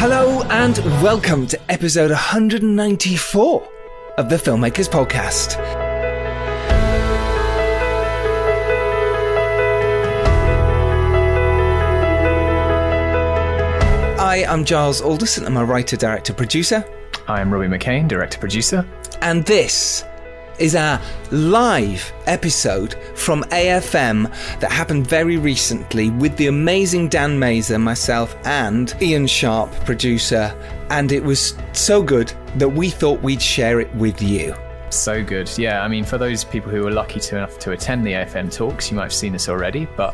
Hello and welcome to episode 194 of the Filmmakers Podcast. I am Giles Alderson. I'm a writer, director, producer. I am Robbie McCain, director, producer. And this is our live episode from AFM that happened very recently with the amazing Dan Mazer, myself, and Ian Sharp, producer. And it was so good that we thought we'd share it with you. So good. Yeah, I mean, for those people who were lucky enough to attend the AFM talks, you might have seen this already, but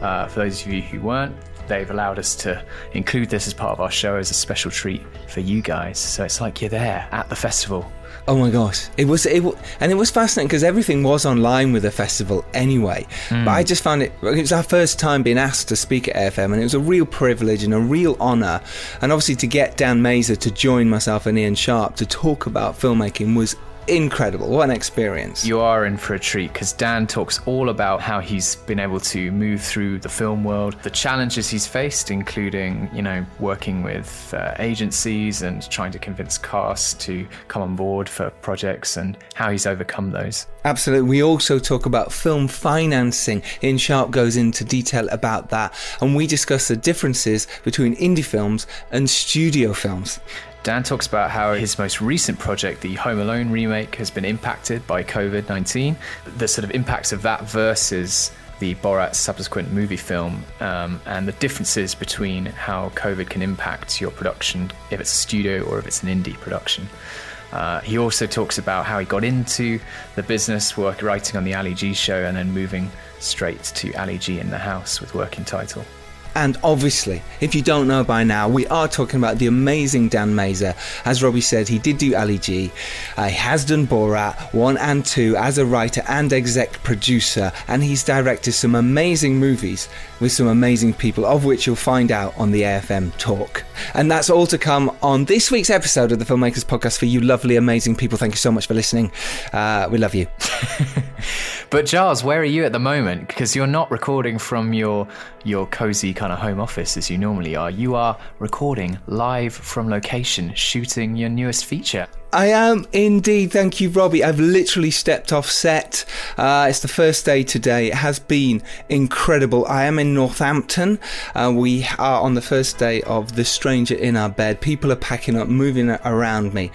for those of you who weren't, they've allowed us to include this as part of our show as a special treat for you guys. So it's like you're there at the festival. Oh my gosh, it was fascinating because everything was online with the festival anyway. But I just found it was our first time being asked to speak at AFM, and it was a real privilege and a real honour. And obviously to get Dan Mazer to join myself and Ian Sharp to talk about filmmaking was incredible. What an experience. You are in for a treat because Dan talks all about how he's been able to move through the film world, the challenges he's faced, including, you know, working with agencies and trying to convince casts to come on board for projects and how he's overcome those. Absolutely. We also talk about film financing. Ian Sharp goes into detail about that, and we discuss the differences between indie films and studio films. Dan talks about how his most recent project, the Home Alone remake, has been impacted by COVID-19, the sort of impacts of that versus the Borat Subsequent Moviefilm, and the differences between how COVID can impact your production, if it's a studio or if it's an indie production. He also talks about how he got into the business, writing on The Ali G Show, and then moving straight to Ali G Indahouse with Working Title. And obviously, if you don't know by now, we are talking about the amazing Dan Mazer. As Robbie said, he did do Ali G. He has done Borat 1 and 2 as a writer and exec producer. And he's directed some amazing movies with some amazing people, of which you'll find out on the AFM talk. And that's all to come on this week's episode of the Filmmakers Podcast for you lovely, amazing people. Thank you so much for listening. We love you. But Giles, where are you at the moment? Because you're not recording from your cozy kind of home office as you normally are. You are recording live from location, shooting your newest feature. I am indeed. Thank you, Robbie. I've literally stepped off set. It's the first day today. It has been incredible. I am in Northampton. We are on the first day of The Stranger in Our Bed. People are packing up, moving around me.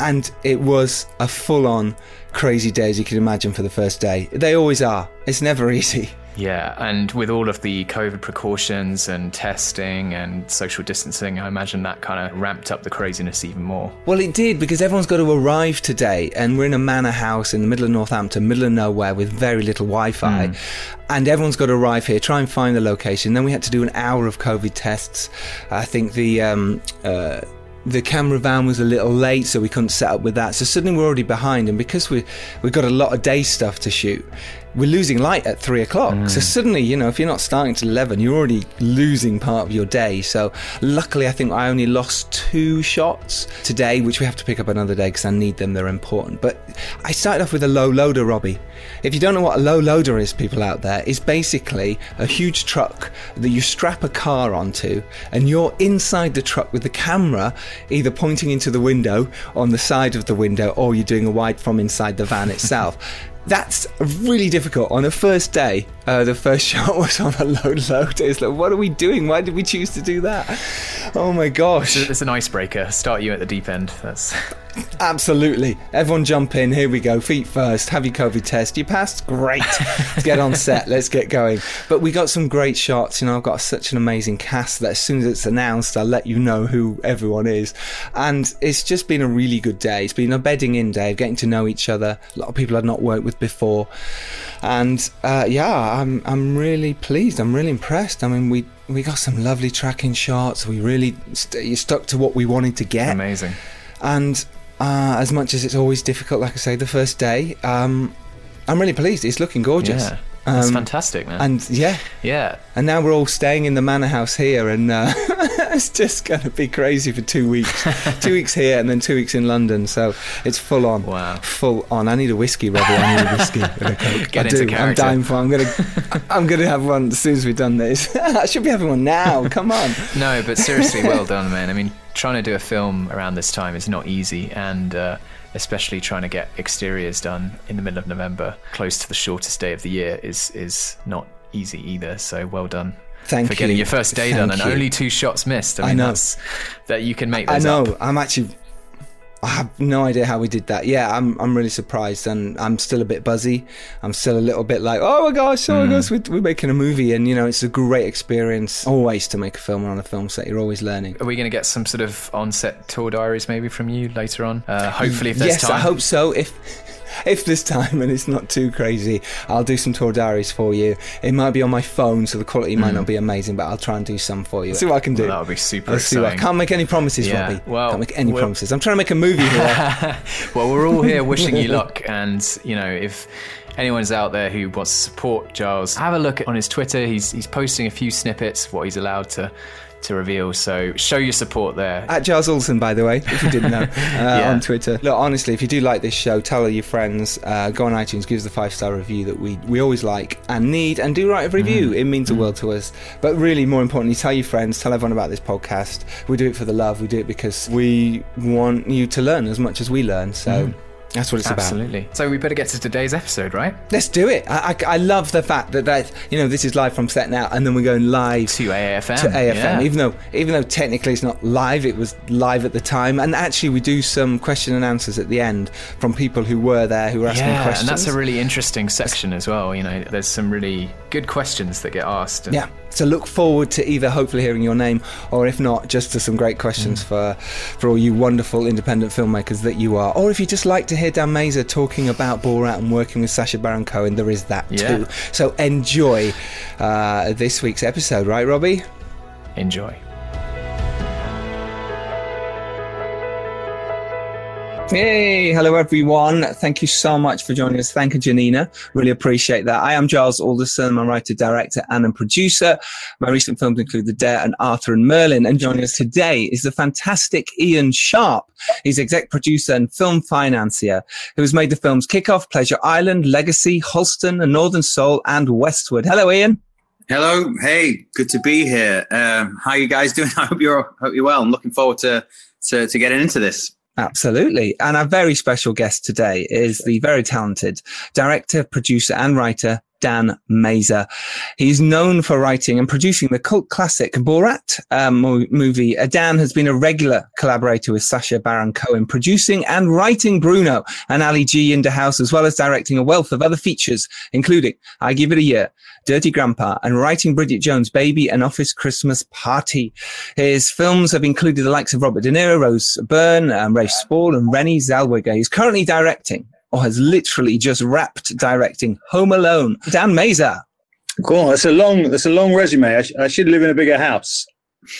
And it was a full-on crazy day, as you can imagine, for the first day. They always are. It's never easy. Yeah, and with all of the COVID precautions and testing and social distancing, I imagine that kind of ramped up the craziness even more. Well, it did, because everyone's got to arrive today, and we're in a manor house in the middle of Northampton, middle of nowhere, with very little Wi-Fi, and everyone's got to arrive here, try and find the location. Then we had to do an hour of COVID tests. I think the camera van was a little late, so we couldn't set up with that. So suddenly we're already behind, and because we've got a lot of day stuff to shoot, we're losing light at 3 o'clock. So suddenly, you know, if you're not starting till 11, you're already losing part of your day. So luckily, I think I only lost 2 shots today, which we have to pick up another day because I need them. They're important. But I started off with a low loader, Robbie. If you don't know what a low loader is, people out there, it's basically a huge truck that you strap a car onto, and you're inside the truck with the camera either pointing into the window, on the side of the window, or you're doing a wide from inside the van itself. That's really difficult. On the first day, the first shot was on a loader. It's like, what are we doing? Why did we choose to do that? Oh my gosh. It's an icebreaker. Start you at the deep end. That's absolutely. Everyone jump in. Here we go. Feet first. Have your COVID test. You passed? Great. Let's get on set. Let's get going. But we got some great shots. You know, I've got such an amazing cast that as soon as it's announced, I'll let you know who everyone is. And it's just been a really good day. It's been a bedding in day of getting to know each other. A lot of people I'd not worked with before, and I'm really pleased. I'm really impressed. I mean, we got some lovely tracking shots. We really stuck to what we wanted to get. Amazing. And as much as it's always difficult, like I say, the first day, I'm really pleased. It's looking gorgeous. Yeah. That's fantastic, man. And yeah. And now we're all staying in the manor house here, and It's just going to be crazy for 2 weeks. 2 weeks here and then 2 weeks in London. So it's full on. Wow. Full on. I need a whiskey, Robbie. I need a whiskey. Get into character. I'm dying for it. I'm gonna have one as soon as we've done this. I should be having one now. Come on. No, but seriously, well done, man. I mean, trying to do a film around this time is not easy, and especially trying to get exteriors done in the middle of November, close to the shortest day of the year, is not easy either. So well done. Thank you. For getting your first day done and only 2 shots missed. I mean, that you can make those up. I know. I have no idea how we did that. Yeah, I'm really surprised, and I'm still a bit buzzy. I'm still a little bit like, oh my gosh, we're making a movie, and, you know, it's a great experience always to make a film on a film set. You're always learning. Are we going to get some sort of on-set tour diaries maybe from you later on? Hopefully, if there's time. Yes, I hope so. If there's time and it's not too crazy, I'll do some tour diaries for you. It might be on my phone, so the quality might not be amazing, but I'll try and do some for you. See what I can do. Well, that would be super exciting. I can't make any promises, Robbie. Well, can't make any promises. I'm trying to make a movie here. Well, we're all here wishing you luck, and, you know, if anyone's out there who wants to support Giles, have a look on his Twitter. He's posting a few snippets, what he's allowed to reveal, so show your support there. At Giles Alderson, by the way, if you didn't know, on Twitter. Look, honestly, if you do like this show, tell all your friends, go on iTunes, give us the 5-star review that we always like and need, and do write a review. It means the world to us. But really, more importantly, tell your friends, tell everyone about this podcast. We do it for the love, we do it because we want you to learn as much as we learn, so... That's what it's about. Absolutely. So we better get to today's episode, right? Let's do it. I love the fact that, you know, this is live from set now, and then we're going live to AFM. Yeah. Even though technically it's not live, it was live at the time. And actually, we do some question and answers at the end from people who were there, who were asking questions. And that's a really interesting section as well. You know, there's some really good questions that get asked. Yeah. So look forward to either hopefully hearing your name, or if not, just to some great questions for all you wonderful independent filmmakers that you are. Or if you just like to hear Dan Mazer talking about Borat and working with Sacha Baron Cohen, there is that too. So enjoy this week's episode, right, Robbie? Enjoy. Hey, hello everyone. Thank you so much for joining us. Thank you, Janina. Really appreciate that. I am Giles Alderson. I'm a writer, director, and a producer. My recent films include The Dare and Arthur and Merlin. And joining us today is the fantastic Ian Sharp. He's exec producer and film financier, who has made the films Kickoff, Pleasure Island, Legacy, Halston, and Northern Soul, and Westwood. Hello, Ian. Hello. Hey, good to be here. How are you guys doing? I hope you're well. I'm looking forward to getting into this. Absolutely. And our very special guest today is the very talented director, producer, and writer, Dan Mazer. He's known for writing and producing the cult classic Borat movie. Dan has been a regular collaborator with Sacha Baron Cohen, producing and writing Bruno and Ali G Indahouse, as well as directing a wealth of other features, including I Give It a Year, Dirty Grandpa, and writing Bridget Jones' Baby and Office Christmas Party. His films have included the likes of Robert De Niro, Rose Byrne, Rafe Spall, and Renée Zellweger. He's currently directing, or has literally just wrapped directing, Home Alone. Dan Mazer. Cool. That's a long resume. I should live in a bigger house.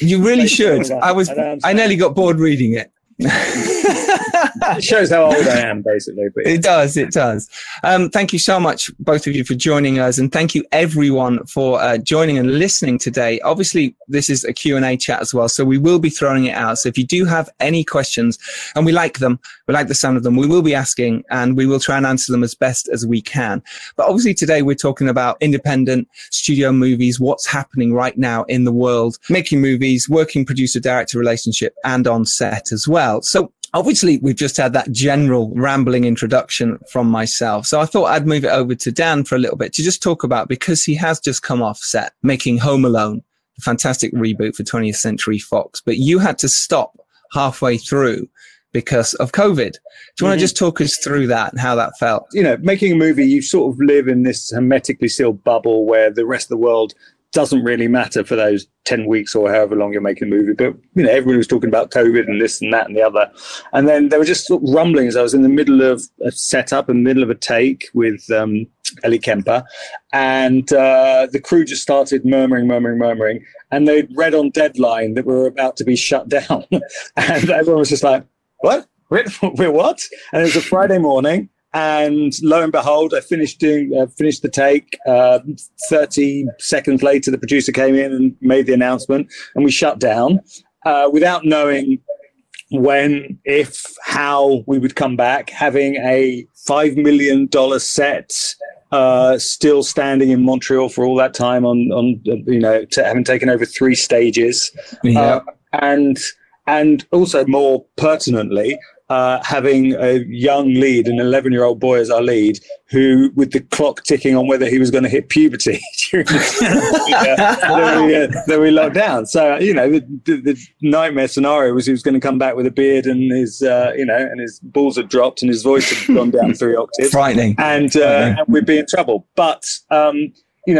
You really should. I nearly got bored reading it. It shows how old I am, basically. But yeah. It does. Thank you so much, both of you, for joining us, and thank you everyone for joining and listening today. Obviously, this is a Q&A chat as well, so we will be throwing it out. So if you do have any questions, and we like them, we like the sound of them, we will be asking, and we will try and answer them as best as we can. But obviously today we're talking about independent studio movies, what's happening right now in the world, making movies, working producer-director relationship, and on set as well. So obviously we've just had that general rambling introduction from myself. So I thought I'd move it over to Dan for a little bit to just talk about, because he has just come off set making Home Alone, a fantastic reboot for 20th Century Fox, but you had to stop halfway through because of COVID. Do you want to just talk us through that and how that felt? You know, making a movie, you sort of live in this hermetically sealed bubble where the rest of the world doesn't really matter for those 10 weeks or however long you're making a movie. But, you know, everybody was talking about COVID and this and that and the other. And then there were just sort of rumblings. I was in the middle of a setup, in the middle of a take with Ellie Kemper. And the crew just started murmuring. And they'd read on Deadline that we were about to be shut down. And everyone was just like, what? We're what? And it was a Friday morning. And lo and behold, I finished the take. 30 seconds later, the producer came in and made the announcement, and we shut down without knowing when, if, how we would come back, having a $5 million set still standing in Montreal for all that time on having taken over 3 stages. Yeah. And also more pertinently, having a young lead, an 11-year-old boy as our lead, who, with the clock ticking on whether he was going to hit puberty during that we locked down. So, the nightmare scenario was he was going to come back with a beard and his balls had dropped and his voice had gone down 3 octaves. Frightening. And we'd be in trouble. But,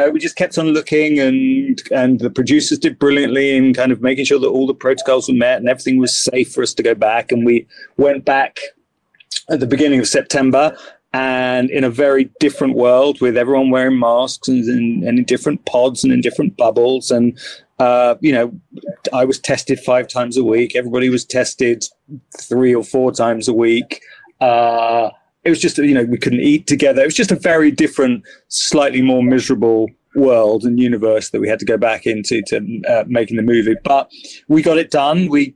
we just kept on looking, and the producers did brilliantly in kind of making sure that all the protocols were met and everything was safe for us to go back. And we went back at the beginning of September, and in a very different world with everyone wearing masks and in different pods and in different bubbles. And, I was tested 5 times a week. Everybody was tested 3 or 4 times a week. It was just, we couldn't eat together. It was just a very different, slightly more miserable world and universe that we had to go back into to making the movie. But we got it done. We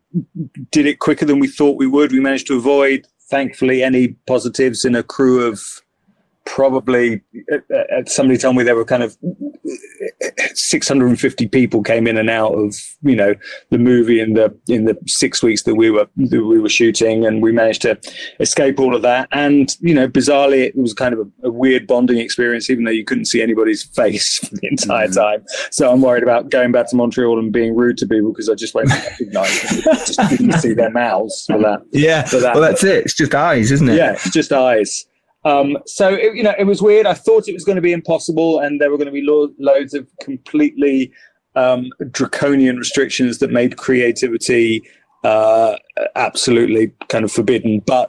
did it quicker than we thought we would. We managed to avoid, thankfully, any positives in a crew of probably, somebody told me there were kind of 650 people came in and out of, the movie in the 6 weeks that we were shooting, and we managed to escape all of that. And, bizarrely, it was kind of a weird bonding experience, even though you couldn't see anybody's face for the entire time. So I'm worried about going back to Montreal and being rude to people because I just won't recognize them. Just couldn't see their mouths for that. Yeah. Well, that's it. It's just eyes, isn't it? Yeah, it's just eyes. It was weird. I thought it was going to be impossible, and there were going to be loads of completely draconian restrictions that made creativity absolutely kind of forbidden. But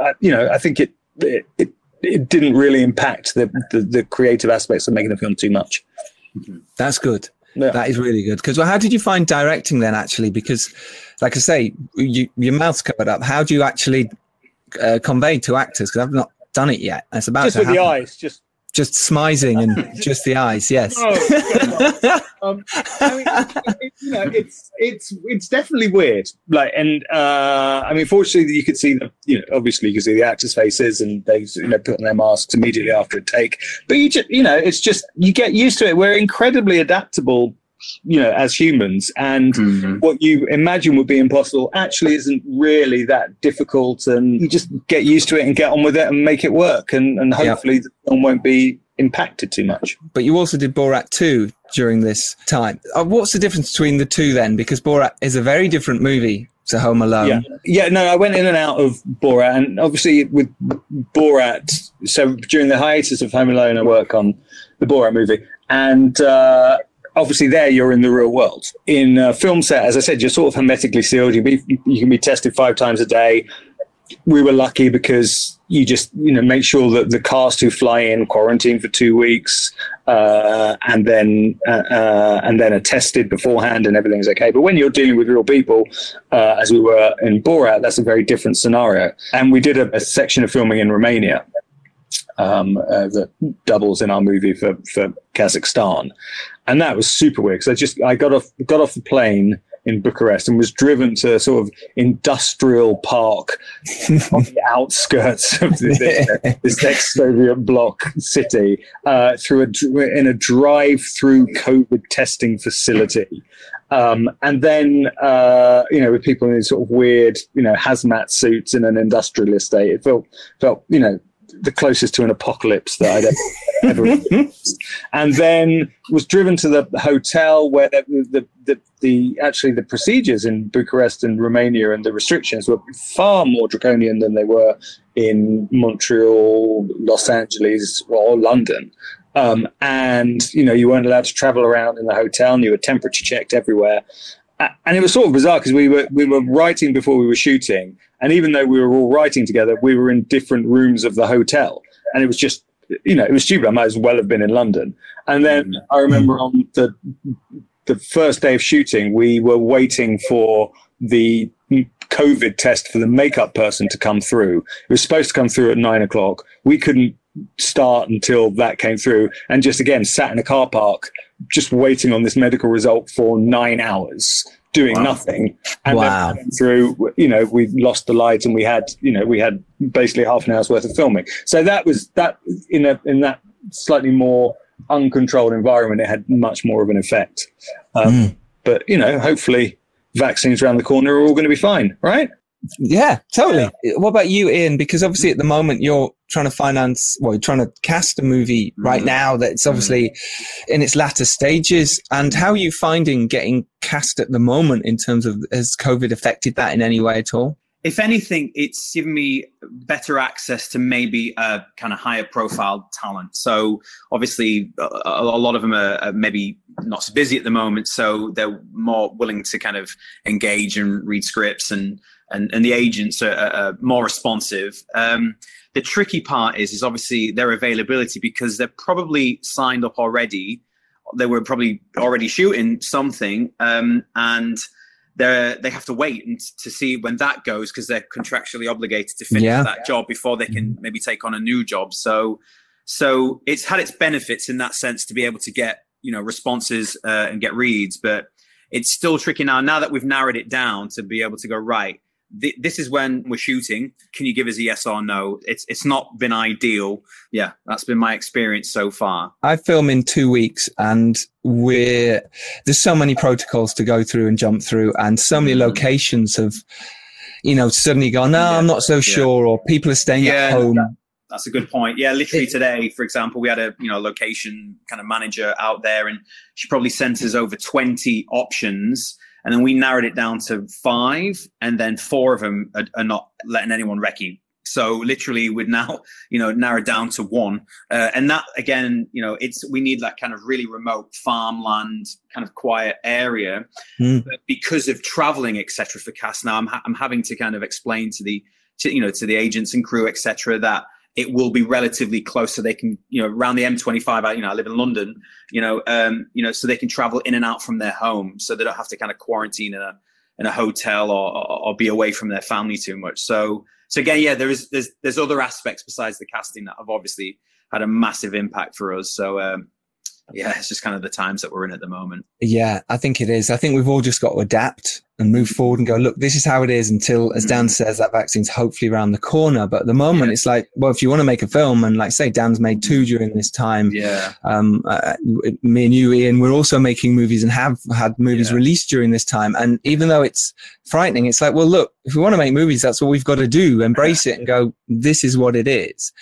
I think it didn't really impact the creative aspects of making the film too much. That's good. Yeah. That is really good. Because how did you find directing then? Actually, because like I say, your mouth's covered up. How do you actually conveyed to actors, because I've not done it yet. It's about just to with happen. The eyes, just smizing and just the eyes. Yes. Oh, it's definitely weird. Like, and fortunately, you could see the, obviously you could see the actors' faces, and they put on their masks immediately after a take. But you just, it's just you get used to it. We're incredibly adaptable, as humans, and what you imagine would be impossible actually isn't really that difficult, and you just get used to it and get on with it and make it work, and hopefully the film won't be impacted too much. But you also did Borat 2 during this time. What's the difference between the two then? Because Borat is a very different movie to Home Alone. I went in and out of Borat, and obviously with Borat, so during the hiatus of Home Alone, I work on the Borat movie, and obviously there you're in the real world. In a film set, as I said, you're sort of hermetically sealed. You can be tested 5 times a day. We were lucky because you just, make sure that the cast who fly in quarantine for 2 weeks, and then are tested beforehand, and everything's okay. But when you're dealing with real people, as we were in Borat, that's a very different scenario. And we did a section of filming in Romania, that doubles in our movie for Kazakhstan. And that was super weird, because I got off the plane in Bucharest and was driven to a sort of industrial park on the outskirts of this ex-Soviet bloc city, in a drive-through COVID testing facility. And then with people in these sort of weird, hazmat suits in an industrial estate. It felt the closest to an apocalypse that I'd ever experienced. And then was driven to the hotel where the procedures in Bucharest and Romania and the restrictions were far more draconian than they were in Montreal, Los Angeles, or London. And you weren't allowed to travel around in the hotel, and you were temperature checked everywhere. And it was sort of bizarre, because we were writing before we were shooting. And even though we were all writing together, we were in different rooms of the hotel. And it was just, it was stupid. I might as well have been in London. And then I remember on the first day of shooting, we were waiting for the COVID test for the makeup person to come through. It was supposed to come through at 9 o'clock. We couldn't start until that came through, and just again sat in a car park just waiting on this medical result for 9 hours, doing nothing. And then through, you know, we lost the lights, and we had, you know, we had basically half an hour's worth of filming. So that was that in that slightly more uncontrolled environment, it had much more of an effect. But, you know, hopefully vaccines around the corner are all going to be fine, right? Yeah, totally. Yeah. What about you, Ian? Because obviously at the moment you're trying to finance, well, you're trying to cast a movie right now that's obviously in its latter stages. And how are you finding getting cast at the moment in terms of, has COVID affected that in any way at all? If anything, it's given me better access to maybe a kind of higher profile talent. So obviously a lot of them are maybe not so busy at the moment, so they're more willing to kind of engage and read scripts, and the agents are more responsive. The tricky part is obviously their availability, because they're probably signed up already. They were probably already shooting something, and they have to wait and to see when that goes, because they're contractually obligated to finish that job before they can maybe take on a new job. So it's had its benefits in that sense to be able to get, you know, responses and get reads, but it's still tricky now that we've narrowed it down to be able to go, right, this is when we're shooting. Can you give us a yes or no? It's not been ideal. Yeah, that's been my experience so far. I film in 2 weeks, and there's so many protocols to go through and jump through, and so many locations have, you know, suddenly gone, I'm not so sure, or people are staying at home. That's a good point. Yeah, literally today, for example, we had a location kind of manager out there, and she probably sent us over 20 options. And then we narrowed it down to 5, and then 4 of them are not letting anyone recce. So literally we're now, narrowed down to 1. And that, again, we need that kind of really remote farmland kind of quiet area. But because of traveling, et cetera, for cast now, I'm having to kind of explain to the agents and crew, et cetera, that it will be relatively close, so they can, around the M25, I live in London, so they can travel in and out from their home, so they don't have to kind of quarantine in a hotel or be away from their family too much. So again, there's other aspects besides the casting that have obviously had a massive impact for us. So, it's just kind of the times that we're in at the moment. Yeah, I think it is. I think we've all just got to adapt and move forward and go, look, this is how it is until, as Dan says, that vaccine's hopefully around the corner. But at the moment, it's like, well, if you want to make a film, and like say, Dan's made 2 during this time. Yeah. Me and you, Ian, we're also making movies and have had movies released during this time. And even though it's frightening, it's like, well, look, if we want to make movies, that's what we've got to do, embrace it and go, this is what it is.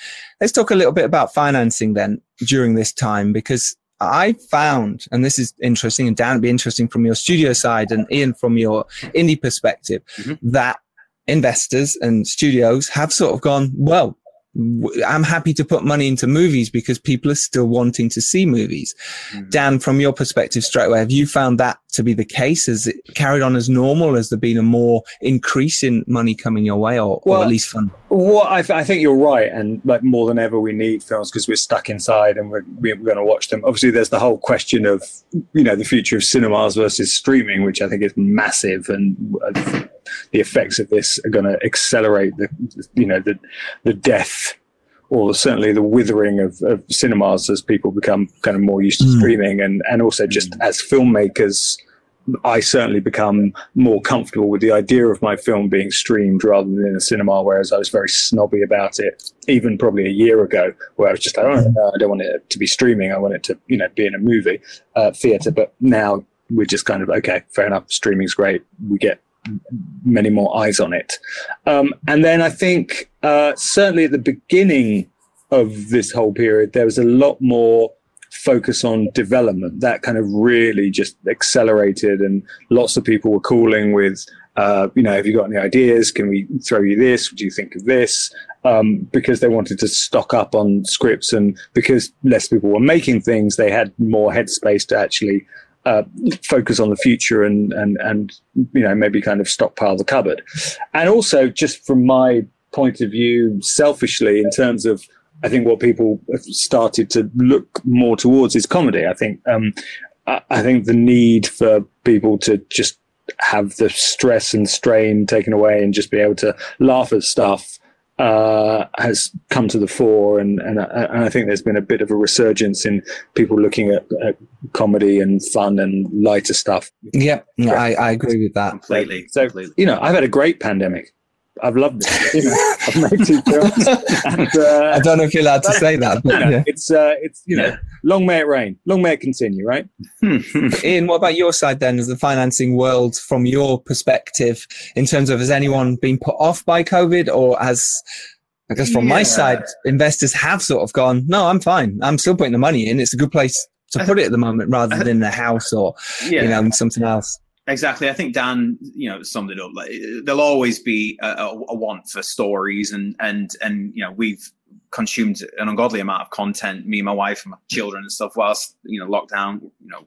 Let's talk a little bit about financing then during this time, because I found, and this is interesting, and Dan, it'd be interesting from your studio side and Ian from your indie perspective, that investors and studios have sort of gone, well, I'm happy to put money into movies because people are still wanting to see movies. Dan, from your perspective straight away, have you found that to be the case? Has it carried on as normal? Has there been a more increase in money coming your way, or at least fun? Well, I think you're right. And like more than ever, we need films because we're stuck inside and we're going to watch them. Obviously, there's the whole question of, the future of cinemas versus streaming, which I think is massive. And the effects of this are going to accelerate the death, or certainly the withering of cinemas as people become kind of more used to streaming, and also just as filmmakers, I certainly become more comfortable with the idea of my film being streamed rather than in a cinema, whereas I was very snobby about it, even probably a year ago, where I was just like, I don't want it to be streaming, I want it to be in a movie theater. But now we're just kind of, okay, fair enough, streaming's great, we get many more eyes on it. And then I think certainly at the beginning of this whole period, there was a lot more focus on development. That kind of really just accelerated, and lots of people were calling with, have you got any ideas? Can we throw you this? What do you think of this? Because they wanted to stock up on scripts, and because less people were making things, they had more headspace to actually focus on the future and maybe kind of stockpile the cupboard. And also, just from my point of view, selfishly, in terms of, I think what people have started to look more towards is comedy. I think the need for people to just have the stress and strain taken away and just be able to laugh at stuff has come to the fore, and I think there's been a bit of a resurgence in people looking at comedy and fun and lighter stuff. Yeah, no, I agree with that completely. So completely. You know, I've had a great pandemic. I've loved it. You know, I've made 2 films. And, I don't know if you're allowed to say that. But, yeah. It's you know, yeah. Long may it rain. Long may it continue, right? Ian, what about your side then as the financing world from your perspective in terms of has anyone been put off by COVID or has... I guess from my side, investors have sort of gone, no, I'm fine. I'm still putting the money in. It's a good place to put it at the moment rather than in a house or you know, something else. Exactly. I think Dan, you know, summed it up. Like, there'll always be a want for stories, and you know, we've consumed an ungodly amount of content. Me, my wife, and my children, and stuff. Whilst you know, lockdown, you know,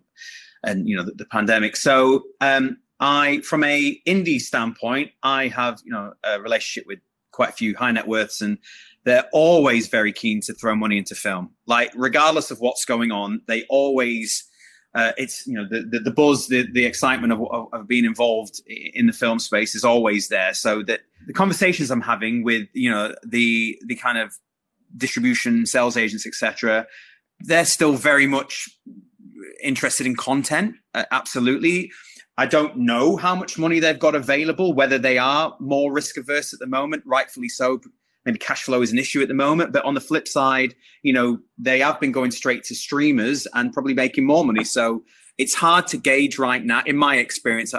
and you know, the pandemic. So, I, from a indie standpoint, I have you know a relationship with quite a few high net worths, and they're always very keen to throw money into film. Like, regardless of what's going on, they always. It's, you know, the buzz, the excitement of being involved in the film space is always there. So that the conversations I'm having with, you know, the kind of distribution, sales agents, etc., they're still very much interested in content. Absolutely. I don't know how much money they've got available, whether they are more risk averse at the moment, rightfully so. Maybe cash flow is an issue at the moment, but on the flip side, you know, they have been going straight to streamers and probably making more money. So it's hard to gauge right now, in my experience.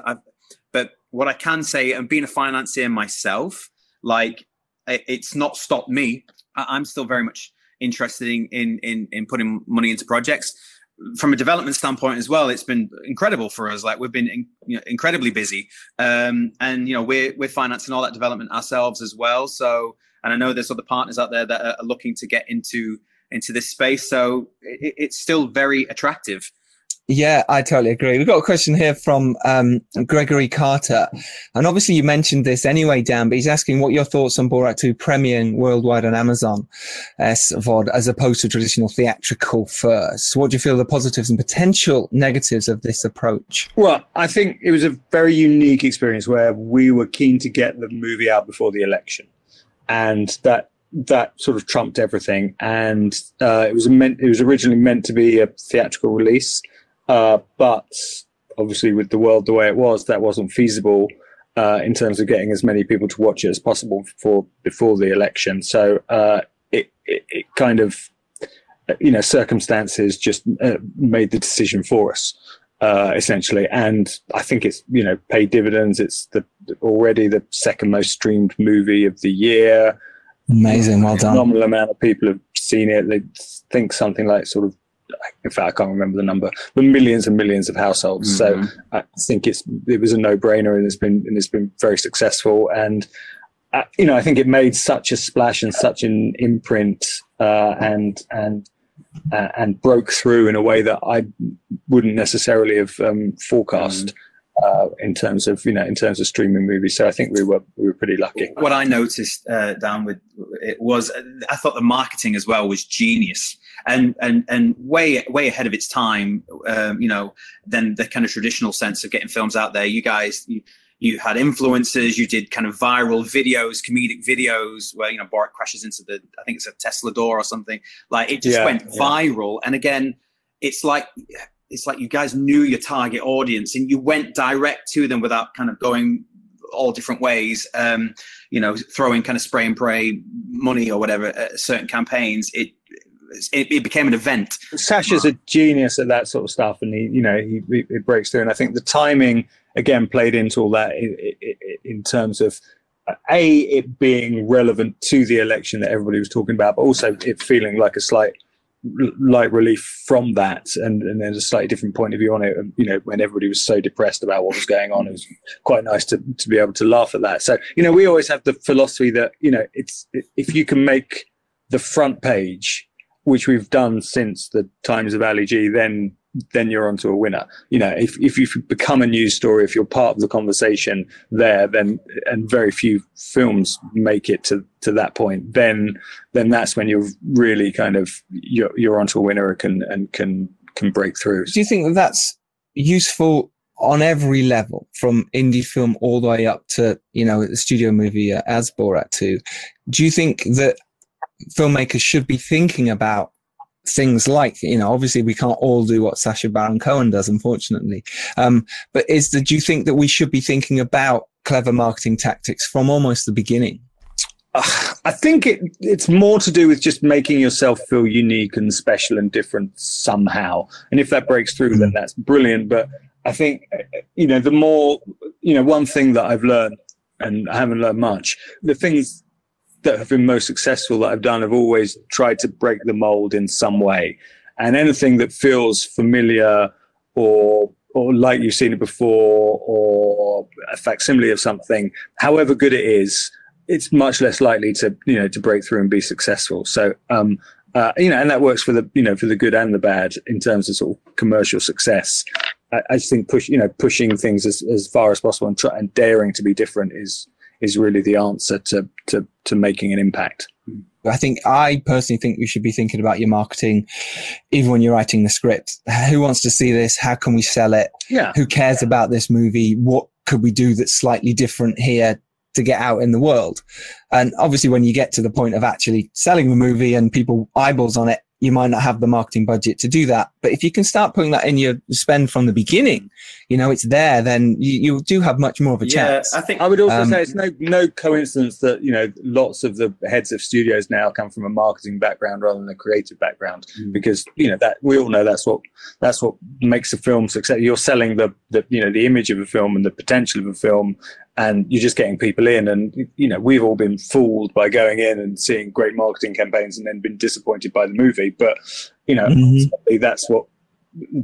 But what I can say, and being a financier myself, like it's not stopped me. I'm still very much interested in putting money into projects. From a development standpoint as well, it's been incredible for us. Like, we've been incredibly busy, and you know, we're financing all that development ourselves as well. So. And I know there's other partners out there that are looking to get into this space. So it's still very attractive. Yeah, I totally agree. We've got a question here from Gregory Carter. And obviously you mentioned this anyway, Dan, but he's asking what your thoughts on Borat 2 premiering worldwide on Amazon SVOD as opposed to traditional theatrical first. What do you feel the positives and potential negatives of this approach? Well, I think it was a very unique experience where we were keen to get the movie out before the election. And that sort of trumped everything. And it was originally meant to be a theatrical release, but obviously with the world the way it was, that wasn't feasible in terms of getting as many people to watch it as possible before the election. So it kind of, you know, circumstances just made the decision for us. Essentially, and I think it's, you know, paid dividends. It's already the second most streamed movie of the year. Amazing, well done. A phenomenal amount of people have seen it. They think something like sort of, in fact, I can't remember the number, but millions and millions of households. Mm-hmm. So I think it was a no-brainer, and it's been very successful. And you know, I think it made such a splash and such an imprint, and broke through in a way that I wouldn't necessarily have forecast in terms of streaming movies. So I think we were pretty lucky. What I noticed, Dan, with it was I thought the marketing as well was genius and way ahead of its time. You know, than the kind of traditional sense of getting films out there. You guys. You had influencers, you did kind of viral videos, comedic videos where, you know, Borat crashes into the, I think it's a Tesla door or something. Like, it just went viral. And again, it's like you guys knew your target audience and you went direct to them without kind of going all different ways, you know, throwing kind of spray and pray money or whatever at certain campaigns. It became an event. Sacha's a genius at that sort of stuff, and he breaks through. And I think the timing again played into all that in terms of it being relevant to the election that everybody was talking about, but also it feeling like a slight light relief from that, and there's a slightly different point of view on it. You know, when everybody was so depressed about what was going on, it was quite nice to be able to laugh at that. So you know, we always have the philosophy that you know, it's if you can make the front page, which we've done since the times of Ali G, then you're onto a winner. You know, if you become a news story, if you're part of the conversation there, then, and very few films make it to that point, then that's when you're really kind of you're onto a winner and can break through. Do you think that's useful on every level, from indie film all the way up to, you know, the studio movie as Borat 2. Do you think that filmmakers should be thinking about things like, you know, obviously we can't all do what Sacha Baron Cohen does, unfortunately. But do you think that we should be thinking about clever marketing tactics from almost the beginning? I think it's more to do with just making yourself feel unique and special and different somehow. And if that breaks through, then that's brilliant. But I think, you know, the more, you know, one thing that I've learned, and I haven't learned much, the things that have been most successful that I've done have always tried to break the mold in some way. And anything that feels familiar or like you've seen it before, or a facsimile of something, however good it is, it's much less likely to, you know, to break through and be successful. So, you know, and that works for the, you know, for the good and the bad in terms of sort of commercial success. I just think pushing things as far as possible and daring to be different is really the answer to making an impact. I personally think you should be thinking about your marketing, even when you're writing the script. Who wants to see this? How can we sell it? Yeah. Who cares about this movie? What could we do that's slightly different here to get out in the world? And obviously when you get to the point of actually selling the movie and people eyeballs on it, you might not have the marketing budget to do that. But if you can start putting that in your spend from the beginning, you know, it's there, then you do have much more of a chance. I think I would also say it's no coincidence that, you know, lots of the heads of studios now come from a marketing background rather than a creative background, because, you know, that we all know that's what makes a film success. You're selling the you know, the image of a film and the potential of a film, and you're just getting people in. And, you know, we've all been fooled by going in and seeing great marketing campaigns and then been disappointed by the movie. But, you know, ultimately that's what,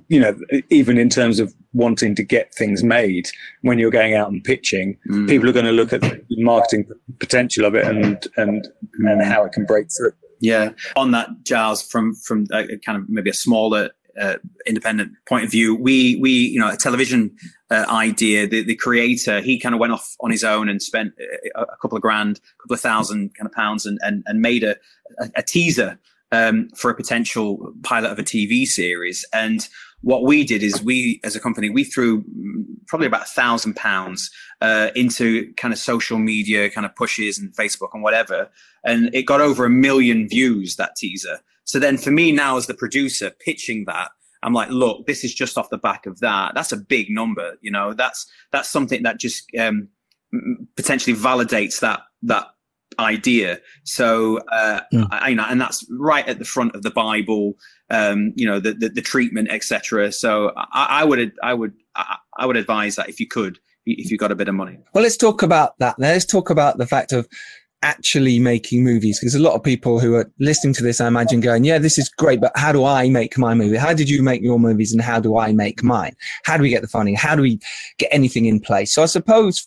you know, even in terms of wanting to get things made, when you're going out and pitching, people are going to look at the marketing potential of it and how it can break through. Yeah. On that, Giles, from a kind of maybe a smaller independent point of view, we you know, a television idea, the creator, he kind of went off on his own and spent a couple of grand, a couple of thousand kind of pounds, and made a teaser for a potential pilot of a TV series. And what we did is we, as a company, we threw probably about £1,000 into kind of social media kind of pushes and Facebook and whatever, and it got over 1 million views, that teaser. So then for me now as the producer pitching that, I'm like, look, this is just off the back of that. That's a big number, you know, that's something that just potentially validates that idea. So, and that's right at the front of the Bible, you know, the treatment, etc. So I would advise that if you got a bit of money. Well, let's talk about that. Let's talk about the fact of actually making movies, because a lot of people who are listening to this, I imagine, going, yeah, this is great, but how do I make my movie? How did you make your movies and how do I make mine? How do we get the funding? How do we get anything in place? So I suppose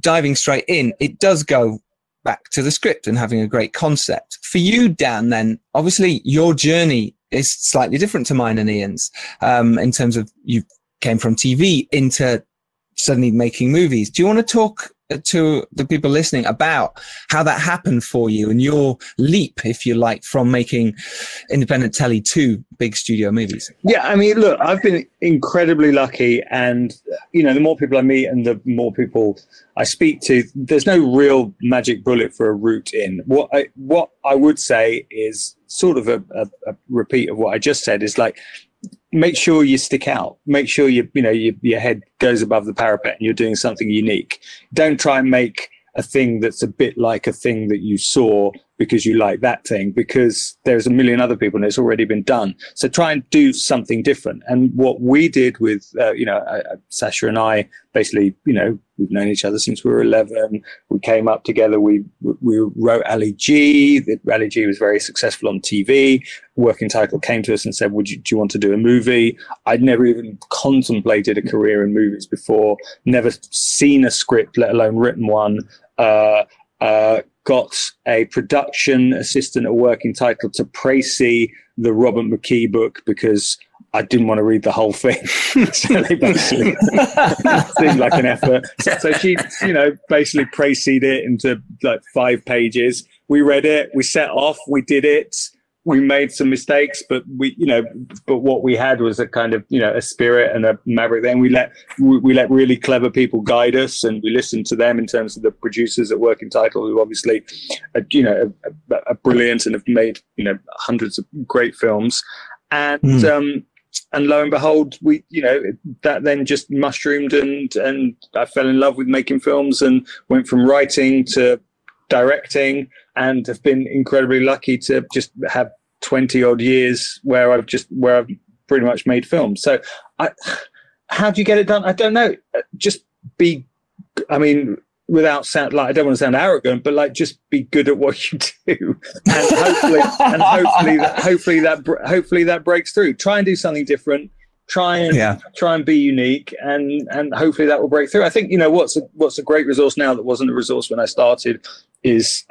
diving straight in, it does go back to the script and having a great concept. For you, Dan, then obviously your journey is slightly different to mine and Ian's, in terms of you came from TV into suddenly making movies. Do you want to talk to the people listening about how that happened for you and your leap, if you like, from making independent telly to big studio movies? Yeah, I mean, look, I've been incredibly lucky, and, you know, the more people I meet and the more people I speak to, there's no real magic bullet for a route in. What I would say is sort of a repeat of what I just said is, like, make sure you stick out. Make sure your head goes above the parapet and you're doing something unique. Don't try and make a thing that's a bit like a thing that you saw because you like that thing, because there's 1 million other people and it's already been done. So try and do something different. And what we did with, you know, Sacha and I, basically, you know, we've known each other since we were 11. We came up together. We wrote Ali G. Ali G was very successful on TV. Working Title came to us and said, do you want to do a movie? I'd never even contemplated a career in movies before, never seen a script, let alone written one. Got a production assistant at Working Title to précis the Robert McKee book because I didn't want to read the whole thing. So they basically seemed like an effort. So she, you know, basically précis it into like 5 pages. We read it, we set off, we did it. we made some mistakes, but we, you know, but what we had was a kind of, you know, a spirit and a maverick. Then we let really clever people guide us, and we listened to them in terms of the producers at Working Title, who obviously, are brilliant and have made, you know, hundreds of great films. And, and lo and behold, we, you know, that then just mushroomed, and I fell in love with making films and went from writing to directing, and have been incredibly lucky to just have 20 odd years where I've pretty much made films. So how do you get it done? I don't know. I don't want to sound arrogant, but just be good at what you do. And hopefully that breaks through. Try and do something different. Try and be unique, and hopefully that will break through. I think, you know, what's a great resource now that wasn't a resource when I started is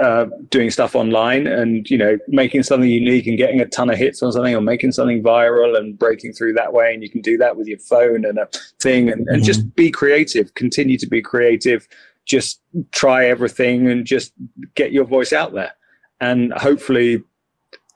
doing stuff online, and, you know, making something unique and getting a ton of hits on something, or making something viral and breaking through that way. And you can do that with your phone and a thing, and just be creative, continue to be creative, just try everything and just get your voice out there. And hopefully,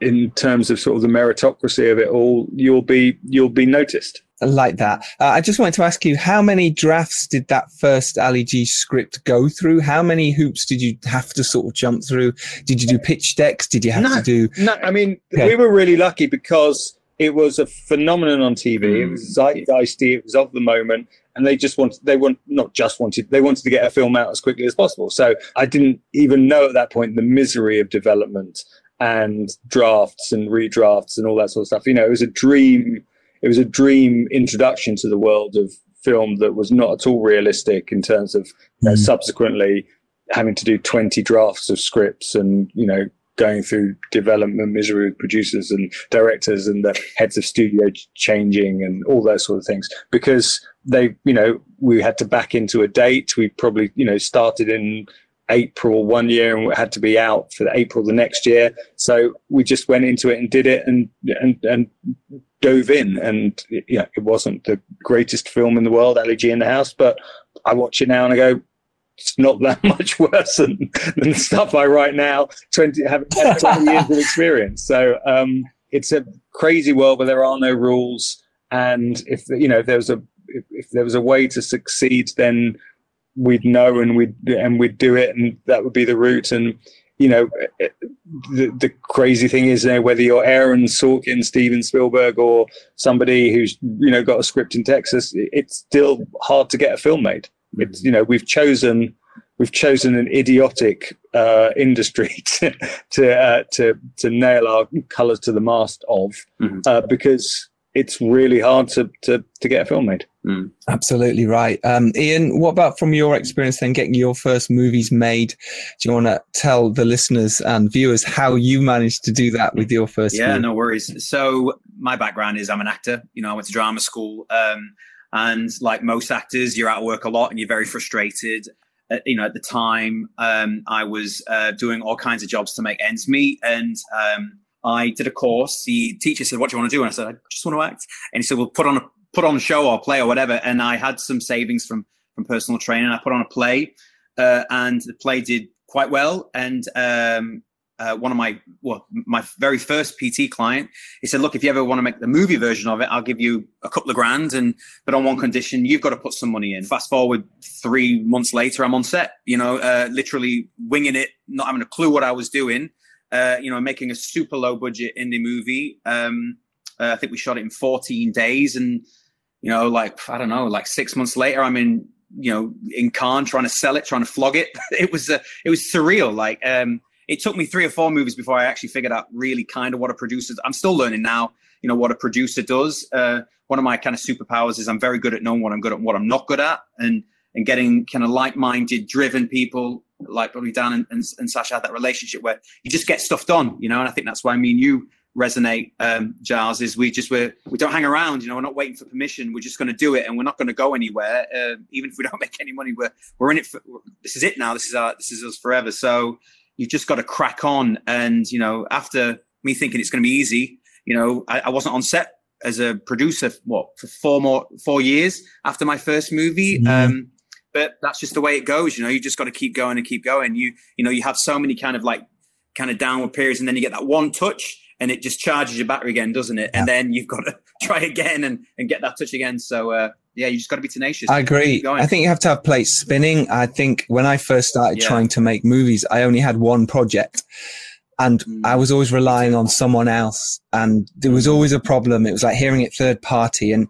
in terms of sort of the meritocracy of it all, you'll be noticed. I like that. I just wanted to ask you, how many drafts did that first Ali G script go through? How many hoops did you have to sort of jump through? Did you do pitch decks? Did you have to do? No, I mean, we were really lucky because it was a phenomenon on TV. It was zeitgeisty. It was of the moment. And they wanted to get a film out as quickly as possible. So I didn't even know at that point the misery of development and drafts and redrafts and all that sort of stuff. You know, it was a dream. It was a dream introduction to the world of film that was not at all realistic in terms of, you know, subsequently having to do 20 drafts of scripts and, you know, going through development misery with producers and directors and the heads of studio changing and all those sort of things, because they, you know, we had to back into a date. We probably, you know, started in April one year and had to be out for April the next year. So we just went into it and did it and dove in. And, you know, it wasn't the greatest film in the world, Ali G Indahouse, but I watch it now and I go, it's not that much worse than the stuff I write now, having 20 years of experience. So it's a crazy world where there are no rules. And if there was a way to succeed, then we'd know and we'd do it, and that would be the route. And, you know, the crazy thing is, you know, whether you're Aaron Sorkin, Steven Spielberg, or somebody who's, you know, got a script in Texas, it's still hard to get a film made. It's, you know, we've chosen an idiotic industry to nail our colours to the mast of, because it's really hard to get a film made. Absolutely right. Ian, what about from your experience then getting your first movies made? Do you want to tell the listeners and viewers how you managed to do that with your first movie? No worries. So my background is I'm an actor. You know, I went to drama school. And like most actors, you're out of work a lot and you're very frustrated. You know, at the time, I was doing all kinds of jobs to make ends meet. And I did a course. The teacher said, "What do you want to do?" And I said, "I just want to act." And he said, "Well, put on a show or a play or whatever." And I had some savings from personal training. I put on a play, and the play did quite well. And my very first PT client, he said, "Look, if you ever want to make the movie version of it, I'll give you a couple of grand, but on one condition, you've got to put some money in." Fast forward 3 months later, I'm on set, you know, literally winging it, not having a clue what I was doing, you know, making a super low budget indie movie. I think we shot it in 14 days, and, you know, like, I don't know, like 6 months later, I'm in, you know, in Cannes trying to sell it, trying to flog it. It was surreal. Like, it took me 3 or 4 movies before I actually figured out really kind of what a producer does. I'm still learning now, you know, what a producer does. One of my kind of superpowers is I'm very good at knowing what I'm good at and what I'm not good at, and getting kind of like-minded, driven people like probably Dan and Sacha had that relationship where you just get stuff done, you know. And I think that's why me and you resonate, Giles, is we don't hang around, you know. We're not waiting for permission. We're just going to do it, and we're not going to go anywhere. Even if we don't make any money, we're in it. This is it now. This is us forever. So you've just got to crack on. And, you know, after me thinking it's going to be easy, you know, I wasn't on set as a producer, for four years after my first movie. But that's just the way it goes. You know, you just got to keep going and keep going. You know, you have so many kind of downward periods, and then you get that one touch and it just charges your battery again, doesn't it? Yeah. And then you've got to try again and get that touch again. So, yeah, you just got to be tenacious. I agree. I think you have to have plates spinning. I think when I first started trying to make movies, I only had one project and I was always relying on someone else. And there was always a problem. It was like hearing it third party. And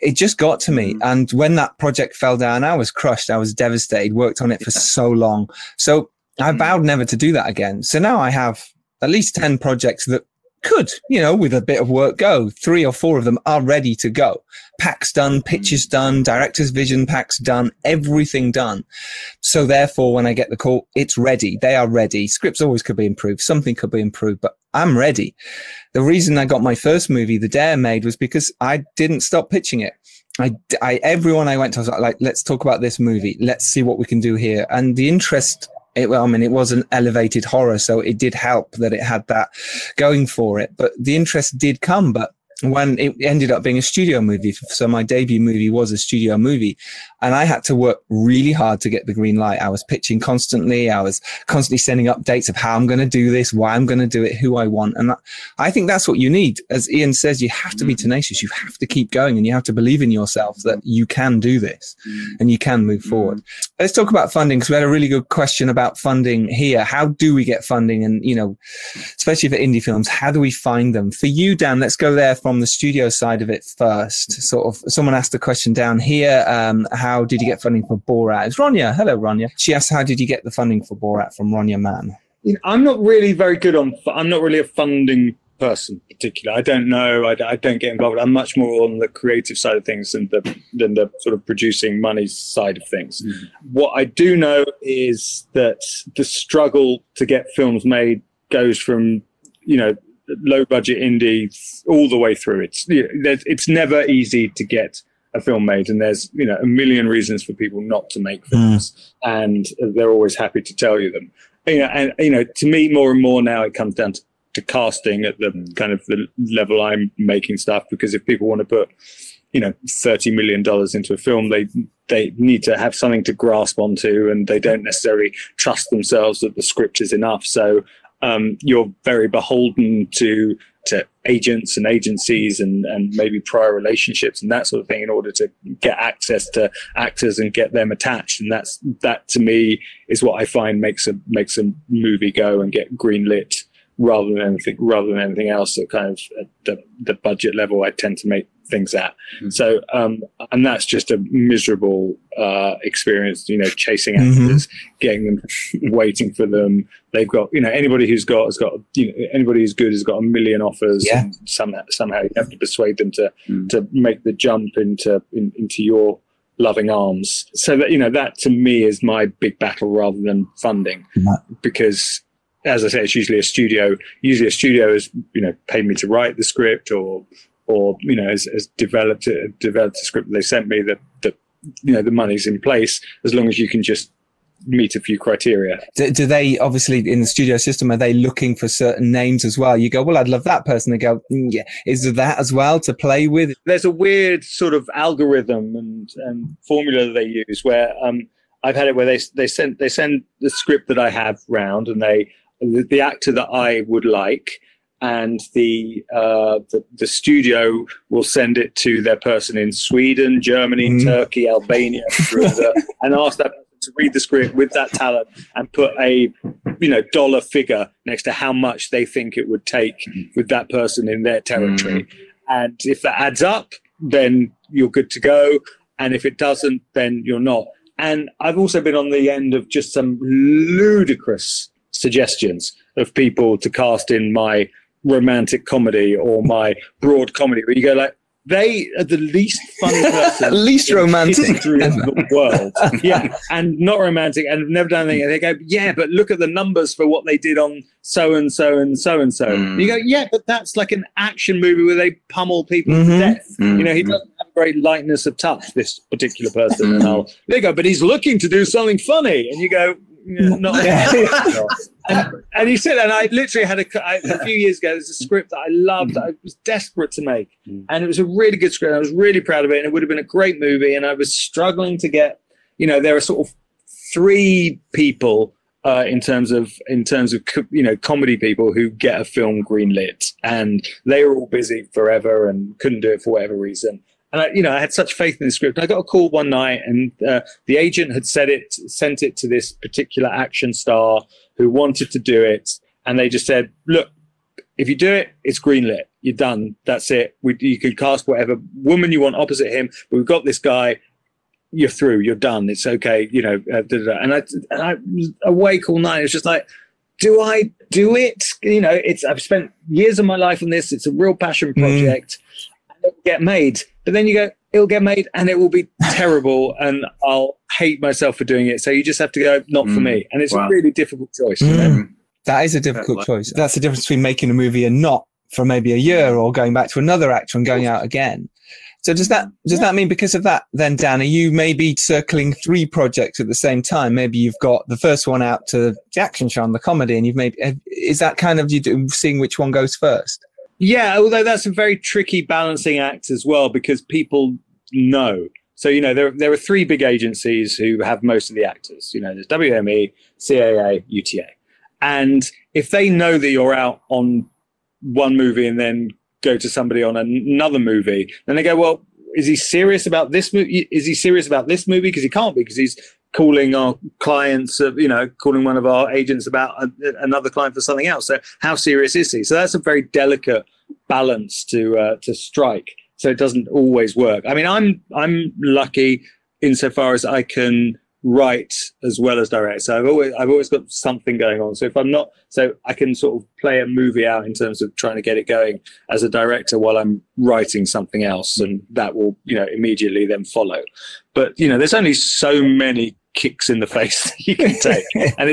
it just got to me. And when that project fell down, I was crushed. I was devastated, worked on it for so long. So I vowed never to do that again. So now I have at least 10 projects that could, you know, with a bit of work go. 3 or 4 of them are ready to go. Packs done, pitches done, director's vision packs done, everything done. So therefore, when I get the call, it's ready. They are ready. Scripts always could be improved. Something could be improved, but I'm ready. The reason I got my first movie, The Dare, made was because I didn't stop pitching it. Everyone I went to, I was like, let's talk about this movie. Let's see what we can do here. And the interest, it was an elevated horror, so it did help that it had that going for it. But the interest did come. But when it ended up being a studio movie, so my debut movie was a studio movie, and I had to work really hard to get the green light. I was pitching constantly. I was constantly sending updates of how I'm going to do this, why I'm going to do it, who I want. And I think that's what you need. As Ian says, you have to be tenacious. You have to keep going, and you have to believe in yourself that you can do this and you can move forward. Let's talk about funding, because we had a really good question about funding here. How do we get funding? And, you know, especially for indie films, how do we find them? For you, Dan, let's go there from the studio side of it first. Sort of, someone asked the question down here, how did you get funding for Borat? It's Ronya. Hello, Ronya. She asked, how did you get the funding for Borat from Ronya Mann? I'm not really very good on, I'm not really a funding person particularly. I don't know. I don't get involved. I'm much more on the creative side of things than the sort of producing money side of things. What I do know is that the struggle to get films made goes from, you know, low budget indie all the way through. It's never easy to get a film made, and there's, you know, a million reasons for people not to make films, and they're always happy to tell you them. To me, more and more now, it comes down to casting at the kind of the level I'm making stuff, because if people want to put, you know, $30 million into a film, they need to have something to grasp onto, and they don't necessarily trust themselves that the script is enough. So you're very beholden to agents and agencies and maybe prior relationships and that sort of thing in order to get access to actors and get them attached. And that to me is what I find makes a movie go and get greenlit rather than anything else at kind of at the budget level I tend to make things at. So, and that's just a miserable experience, you know, chasing actors, getting them, waiting for them. They've got, you know, anybody who's good has got a million offers. Yeah. And somehow you have to persuade them to make the jump into your loving arms. So that, you know, that to me is my big battle rather than funding, because, as I say, it's usually a studio. Usually a studio has, you know, paid me to write the script or you know, has developed a script that they sent me, that you know, the money's in place as long as you can just meet a few criteria. Do they, obviously in the studio system, are they looking for certain names as well? You go, well, I'd love that person. They go, yeah, is there that as well to play with? There's a weird sort of algorithm and formula that they use where I've had it where they send the script that I have round, and the actor that I would like, and the studio will send it to their person in Sweden, Germany, Turkey, Albania, and ask that person to read the script with that talent and put a, you know, dollar figure next to how much they think it would take with that person in their territory. And if that adds up, then you're good to go. And if it doesn't, then you're not. And I've also been on the end of just some ludicrous suggestions of people to cast in my romantic comedy or my broad comedy, where you go like, they are the least fun person, least romantic in the world, and not romantic, and never done anything. And they go, yeah, but look at the numbers for what they did on so and so and so and so. You go, yeah, but that's like an action movie where they pummel people to death. You know, he doesn't have great lightness of touch, this particular person. And they go, but he's looking to do something funny, and you go, and he said, and I literally had a few years ago, there's a script that I loved, that I was desperate to make, and it was a really good script. I was really proud of it, and it would have been a great movie. And I was struggling to get, you know, there are sort of 3 people in terms of comedy people who get a film greenlit, and they were all busy forever and couldn't do it for whatever reason. And I had such faith in the script. I got a call one night, and the agent had sent it to this particular action star who wanted to do it, and they just said, "Look, if you do it, it's greenlit. You're done. That's it. You could cast whatever woman you want opposite him, but we've got this guy. You're through. You're done. It's okay." And I was awake all night. It's just like, do I do it? I've spent years of my life on this. It's a real passion project. And it'll get made. But then you go, it'll get made and it will be terrible, and I'll hate myself for doing it. So you just have to go, not for me. And it's a really difficult choice. That is a difficult choice. That's the difference between making a movie and not for maybe a year, or going back to another actor and going out again. So does that mean, because of that then, Dan, are you maybe circling three projects at the same time? Maybe you've got the first one out to Jackson Sean, the comedy, and you've made, is that kind of you seeing which one goes first? Yeah, although that's a very tricky balancing act as well, because people know. So, there are three big agencies who have most of the actors. There's WME, CAA, UTA. And if they know that you're out on one movie and then go to somebody on another movie, then they go, well, is he serious about this movie? Is he serious about this movie? Because he can't be, because he's calling our clients, calling one of our agents about another client for something else. So how serious is he? So that's a very delicate balance to strike. So it doesn't always work. I mean, I'm lucky insofar as I can write as well as direct, so I've always got something going on. So if I'm not, so I can sort of play a movie out in terms of trying to get it going as a director while I'm writing something else, and that will immediately then follow. But there's only so many kicks in the face that you can take, and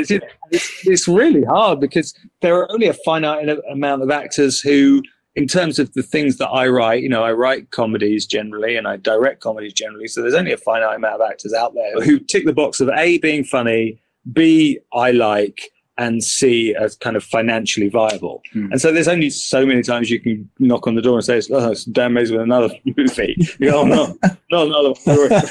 it's really hard, because there are only a finite amount of actors who, in terms of the things that I write, I write comedies generally and I direct comedies generally. So there's only a finite amount of actors out there who tick the box of A, being funny, B, I like, and C, as kind of financially viable. And so there's only so many times you can knock on the door and say, "Oh, it's Dan Mazer with another movie." You go, "Oh, no, another one."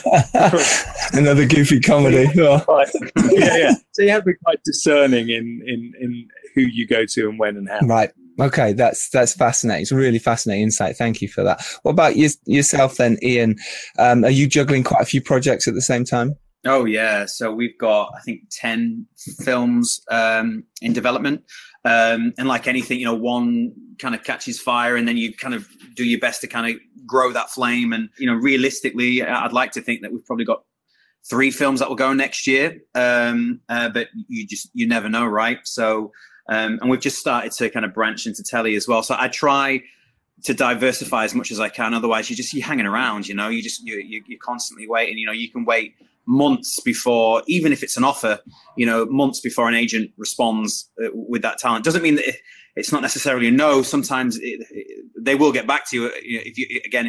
Another goofy comedy. Yeah. So you have to be quite discerning in who you go to and when and how. Right. Okay, that's fascinating. It's a really fascinating insight. Thank you for that. What about yourself then, Ian? Are you juggling quite a few projects at the same time? Oh yeah, so we've got I think 10 films in development, and like anything, one kind of catches fire, and then you kind of do your best to kind of grow that flame. And realistically, I'd like to think that we've probably got 3 films that will go next year, but you never know, right? So. And we've just started to kind of branch into telly as well. So I try to diversify as much as I can. Otherwise, you're hanging around, you're constantly waiting. You can wait months before, even if it's an offer, months before an agent responds with that talent. Doesn't mean that it's not necessarily a no. Sometimes they will get back to you, if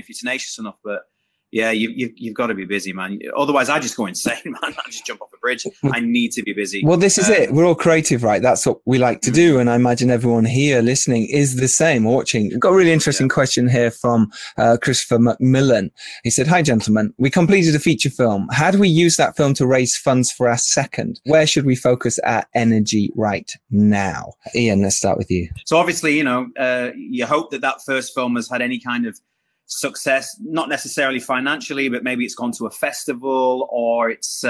you're tenacious enough. But yeah, you've got to be busy, man. Otherwise, I just go insane, man. I just jump off a bridge. I need to be busy. Well, this is it. We're all creative, right? That's what we like to do. And I imagine everyone here listening is the same or watching. We've got a really interesting question here from Christopher McMillan. He said, "Hi, gentlemen. We completed a feature film. How do we use that film to raise funds for our second? Where should we focus our energy right now?" Ian, let's start with you. So obviously, you hope that first film has had any kind of success, not necessarily financially, but maybe it's gone to a festival, or it's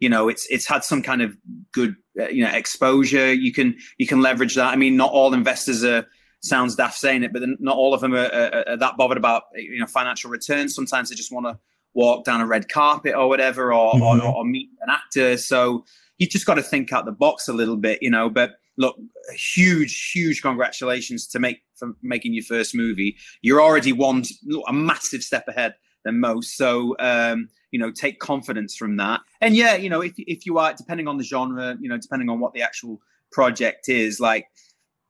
it's had some kind of good exposure. You can leverage that. I mean, not all investors are, sounds daft saying it, but not all of them are that bothered about financial returns. Sometimes they just want to walk down a red carpet or whatever, or meet an actor. So you just got to think out the box a little bit, but. Look, huge congratulations for making your first movie. You're already a massive step ahead than most. So, take confidence from that. And yeah, if you are, depending on the genre, depending on what the actual project is, like,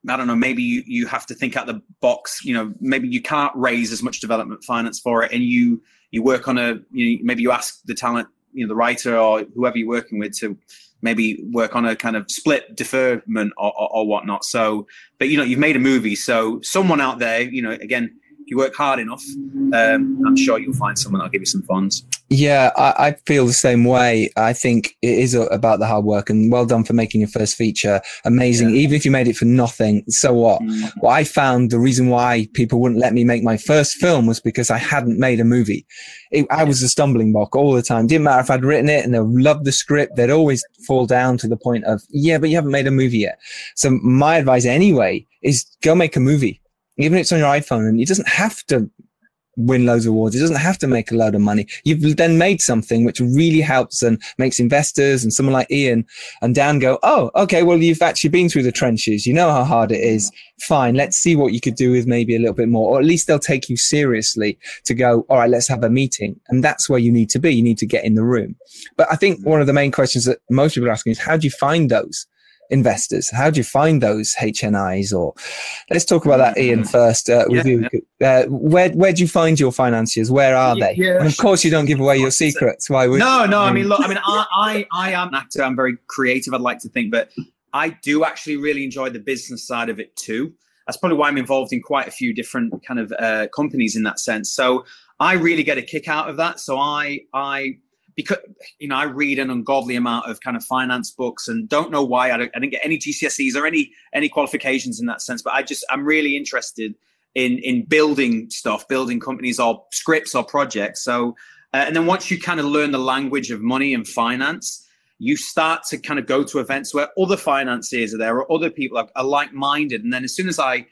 I don't know, maybe you have to think out the box, maybe you can't raise as much development finance for it. And you work on maybe you ask the talent, the writer or whoever you're working with to maybe work on a kind of split deferment or whatnot. So, but you've made a movie. So someone out there, again, If you work hard enough, I'm sure you'll find someone that'll give you some funds. Yeah, I feel the same way. I think it is about the hard work, and well done for making your first feature. Amazing. Yeah. Even if you made it for nothing, so what? Mm-hmm. Well, I found the reason why people wouldn't let me make my first film was because I hadn't made a movie. I was a stumbling block all the time. Didn't matter if I'd written it and they loved the script, they'd always fall down to the point of, yeah, but you haven't made a movie yet. So my advice anyway is go make a movie. Even if it's on your iPhone, and it doesn't have to win loads of awards. It doesn't have to make a load of money. You've then made something which really helps and makes investors and someone like Ian and Dan go, oh, okay, well, you've actually been through the trenches. You know how hard it is. Fine. Let's see what you could do with maybe a little bit more, or at least they'll take you seriously to go, all right, let's have a meeting. And that's where you need to be. You need to get in the room. But I think one of the main questions that most people are asking is, how do you find those investors? How do you find those HNIs? Or let's talk about that, Ian, first with you. Where do you find your financiers? Where are they? And of course you don't give away your secrets. Why would No, I mean, look, I mean, I am an actor. I'm very creative, I'd like to think, but I do actually really enjoy the business side of it too. That's probably why I'm involved in quite a few different kind of companies in that sense. So I really get a kick out of that. So I because, you know, I read an ungodly amount of kind of finance books, and don't know why. I didn't get any GCSEs or any qualifications in that sense. But I'm really interested in building stuff, building companies or scripts or projects. So, and then once you kind of learn the language of money and finance, you start to kind of go to events where other financiers are there, or other people are like-minded. And then as soon as I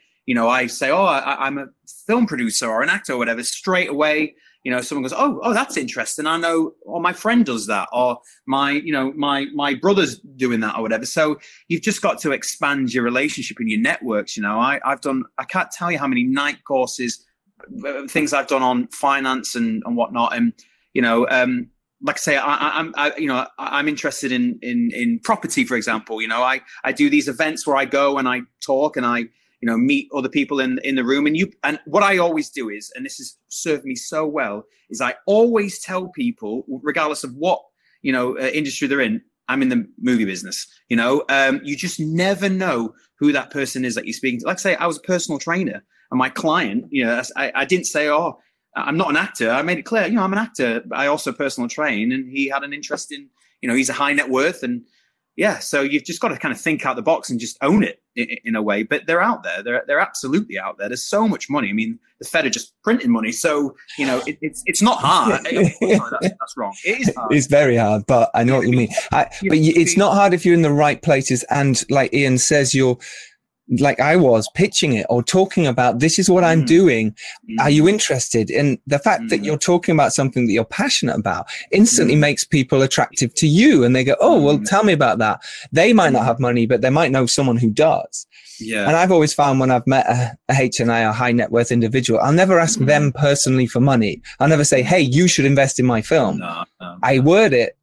say, oh, I'm a film producer or an actor or whatever, straight away, you know, someone goes, oh, that's interesting. I know, or my friend does that, or my brother's doing that or whatever. So you've just got to expand your relationship and your networks. You know, I've done, I can't tell you how many night courses, things I've done on finance and whatnot. And, you know, like I say, I'm interested in property, for example. You know, I do these events where I go and I talk and I meet other people in the room. And what I always do is, and this has served me so well, is I always tell people, regardless of what, industry they're in, I'm in the movie business. You know, you just never know who that person is that you're speaking to. Like I say, I was a personal trainer, and my client, I didn't say, oh, I'm not an actor. I made it clear, I'm an actor. I also personal train, and he had an interest in, he's a high net worth, and yeah, so you've just got to kind of think out the box and just own it in a way. But they're out there; they're absolutely out there. There's so much money. I mean, the Fed are just printing money, so it's not hard. That's wrong. It is hard. It's very hard, but I know what you mean. But it's not hard if you're in the right places. And like Ian says, you're like I was pitching it or talking about, this is what I'm doing. Are you interested? And the fact that you're talking about something that you're passionate about instantly makes people attractive to you. And they go, oh, well, tell me about that. They might not have money, but they might know someone who does. Yeah. And I've always found when I've met a HNI, a high net worth individual, I'll never ask them personally for money. I'll never say, hey, you should invest in my film. No. I word it,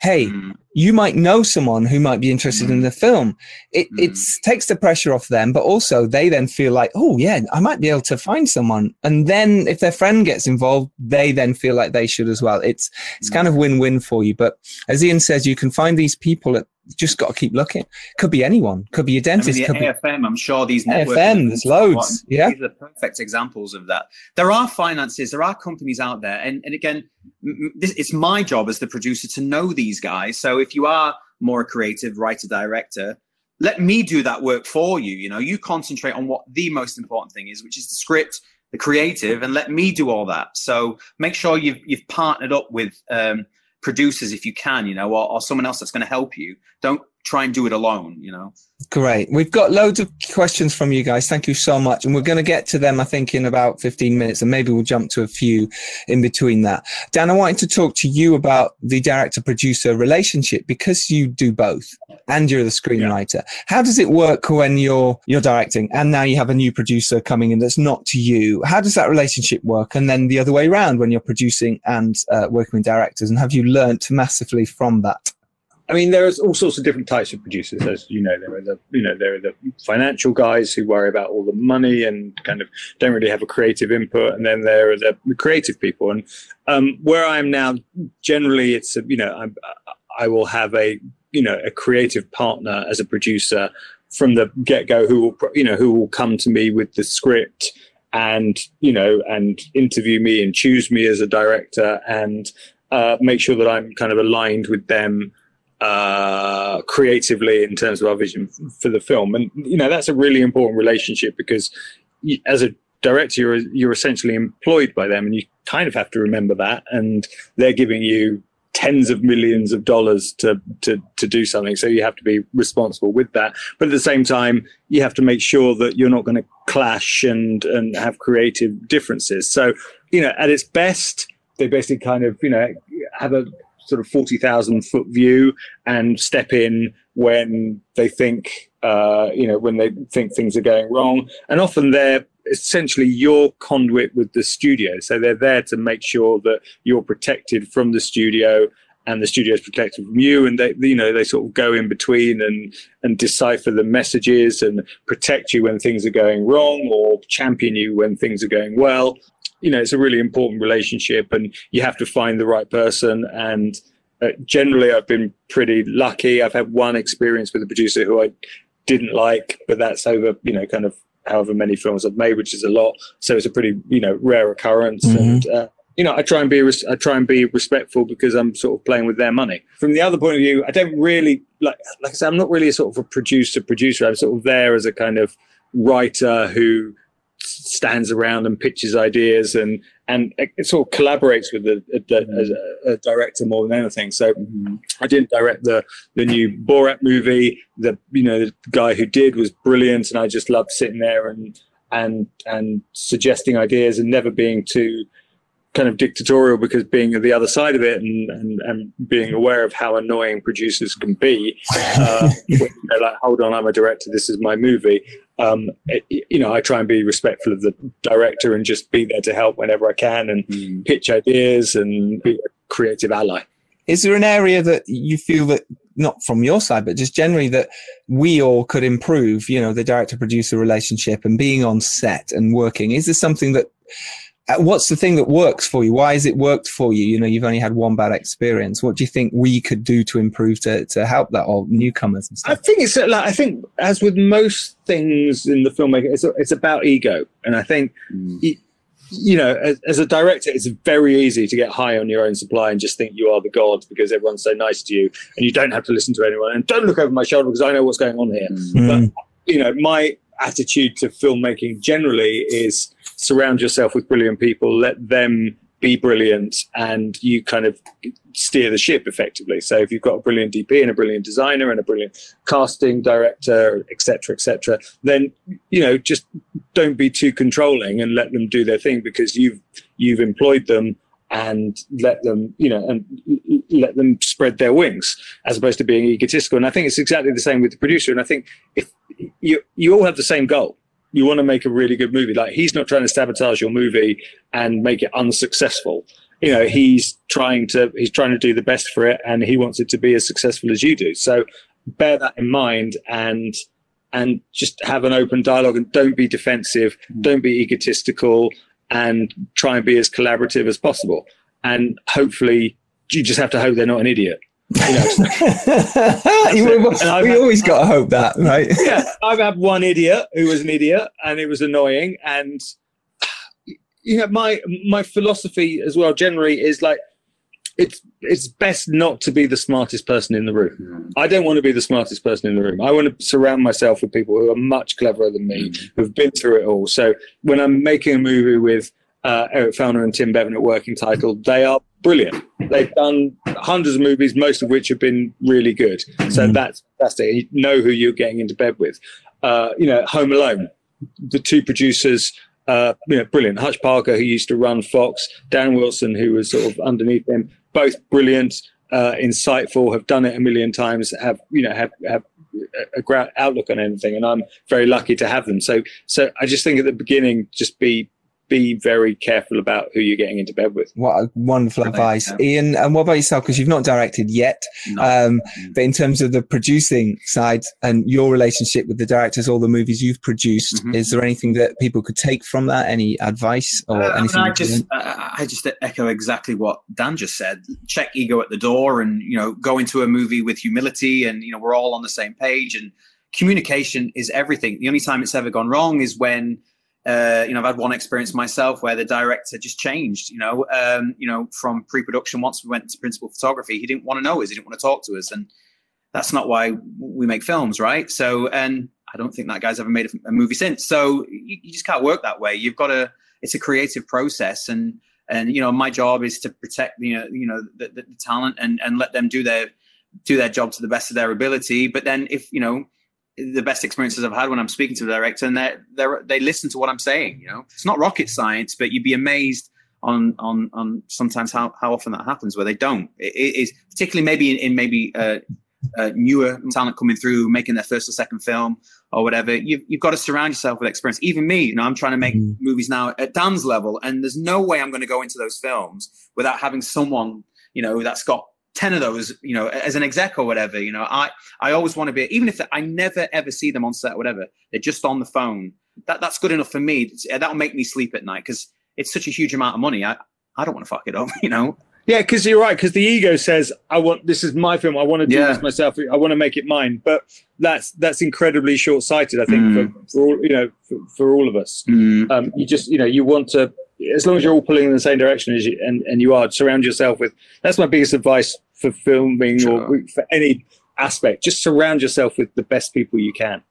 hey, you might know someone who might be interested in the film. It takes the pressure off them, but also they then feel like, oh yeah, I might be able to find someone. And then if their friend gets involved, they then feel like they should as well. It's kind of win-win for you. But as Ian says, you can find these people at, just got to keep looking. Could be anyone. Could be your dentist. I mean, the AFM, I'm sure these networks. AFM, there's loads. Yeah. These are perfect examples of that. There are finances, there are companies out there. And again, it's my job as the producer to know these guys. So if you are more a creative writer, director, let me do that work for you. You know, you concentrate on what the most important thing is, which is the script, the creative, and let me do all that. So make sure you've partnered up with, producers if you can, or someone else that's going to help you. Don't try and do it alone, Great. We've got loads of questions from you guys. Thank you so much. And we're going to get to them, I think, in about 15 minutes, and maybe we'll jump to a few in between that. Dan, I wanted to talk to you about the director-producer relationship, because you do both and you're the screenwriter. Yeah. How does it work when you're directing and now you have a new producer coming in that's not to you? How does that relationship work? And then the other way around when you're producing and working with directors, and have you learnt massively from that? I mean, there's all sorts of different types of producers, as you know. There are the financial guys who worry about all the money and kind of don't really have a creative input, and then there are the creative people. And where I am now, generally, it's I will have a creative partner as a producer from the get go who will come to me with the script and, you know, and interview me and choose me as a director, and make sure that I'm kind of aligned with them creatively in terms of our vision for the film. And, you know, that's a really important relationship, because as a director, you're essentially employed by them, and you kind of have to remember that. And they're giving you tens of millions of dollars to do something, so you have to be responsible with that. But at the same time, you have to make sure that you're not going to clash and have creative differences. So, you know, at its best, they basically kind of, you know, have a sort of 40,000 foot view and step in when they think, you know, when they think things are going wrong. And often they're essentially your conduit with the studio, so they're there to make sure that you're protected from the studio and the studio is protected from you, and they, you know, they sort of go in between and decipher the messages and protect you when things are going wrong or champion you when things are going well. You know, it's a really important relationship, and you have to find the right person. And generally I've been pretty lucky. I've had one experience with a producer who I didn't like, but that's over, you know, kind of however many films I've made, which is a lot. So it's a pretty, you know, rare occurrence. Mm-hmm. And, you know, I try and be respectful, because I'm sort of playing with their money. From the other point of view, I don't really, like I said, I'm not really a sort of a producer. I'm sort of there as a kind of writer who stands around and pitches ideas and it sort of collaborates with a director more than anything. So mm-hmm. I didn't direct the new Borat movie. The, you know, the guy who did was brilliant, and I just loved sitting there and suggesting ideas and never being too kind of dictatorial, because being at the other side of it and being aware of how annoying producers can be, when they're like, hold on, I'm a director, this is my movie. You know, I try and be respectful of the director and just be there to help whenever I can and pitch ideas and be a creative ally. Is there an area that you feel that, not from your side, but just generally, that we all could improve, you know, the director-producer relationship and being on set and working? Is there something that, what's the thing that works for you? Why has it worked for you? You know, you've only had one bad experience. What do you think we could do to improve, to help that, or newcomers and stuff? I think it's like, as with most things in the filmmaking, it's about ego. And I think, you know, as a director, it's very easy to get high on your own supply and just think you are the god because everyone's so nice to you and you don't have to listen to anyone, and don't look over my shoulder because I know what's going on here. Mm. But, you know, my attitude to filmmaking generally is surround yourself with brilliant people, let them be brilliant, and you kind of steer the ship effectively. So if you've got a brilliant DP and a brilliant designer and a brilliant casting director, etc., then, you know, just don't be too controlling and let them do their thing, because you've employed them, and let them, you know, and let them spread their wings, as opposed to being egotistical. And I think it's exactly the same with the producer. And I think if you all have the same goal, you want to make a really good movie. Like, he's not trying to sabotage your movie and make it unsuccessful. You know, he's trying to do the best for it, and he wants it to be as successful as you do. So bear that in mind, and just have an open dialogue, and don't be defensive, don't be egotistical, and try and be as collaborative as possible. And hopefully, you just have to hope they're not an idiot. You know, we always got to hope that, right? Yeah, I've had one idiot who was an idiot, and it was annoying. And, you know, my philosophy as well generally is like, it's best not to be the smartest person in the room. I don't want to be the smartest person in the room. I want to surround myself with people who are much cleverer than me, who've been through it all. So when I'm making a movie with Eric Fellner and Tim Bevan at Working Title, they are brilliant. They've done hundreds of movies, most of which have been really good. So that's fantastic. You know who you're getting into bed with. You know, Home Alone, the two producers, you know, brilliant. Hutch Parker, who used to run Fox, Dan Wilson, who was sort of underneath him, both brilliant, insightful, have done it a million times, have a great outlook on anything. And I'm very lucky to have them. So I just think at the beginning, just be very careful about who you're getting into bed with. What a wonderful advice. Ian, and what about yourself? Because you've not directed yet, but in terms of the producing side and your relationship with the directors, all the movies you've produced, is there anything that people could take from that? Any advice or anything? I just echo exactly what Dan just said. Check ego at the door, and, you know, go into a movie with humility, and, you know, we're all on the same page, and communication is everything. The only time it's ever gone wrong is when You know, I've had one experience myself where the director just changed, from pre-production. Once we went to principal photography, he didn't want to know us. He didn't want to talk to us. And that's not why we make films, right? So, and I don't think that guy's ever made a movie since. So you just can't work that way. You've got to, it's a creative process. And, you know, my job is to protect, the talent and let them do their job to the best of their ability. But then if, the best experiences I've had when I'm speaking to the director, and they listen to what I'm saying. You know, it's not rocket science, but you'd be amazed on sometimes how often that happens where they don't. It is particularly maybe in newer talent coming through, making their first or second film or whatever. You've got to surround yourself with experience. Even me, I'm trying to make movies now at Dan's level, and there's no way I'm going to go into those films without having someone that's got 10 of those, as an exec or whatever. I always want to be, even if I never ever see them on set or whatever, they're just on the phone. That's good enough for me. That'll make me sleep at night because it's such a huge amount of money. I don't want to fuck it up, Yeah, because you're right. Because the ego says, this is my film. I want to do this myself. I want to make it mine. But that's incredibly short sighted, I think, for all, for all of us. You just, you want to, as long as you're all pulling in the same direction as you, and you are, surround yourself with. That's my biggest advice for filming or for any aspect. Just surround yourself with the best people you can.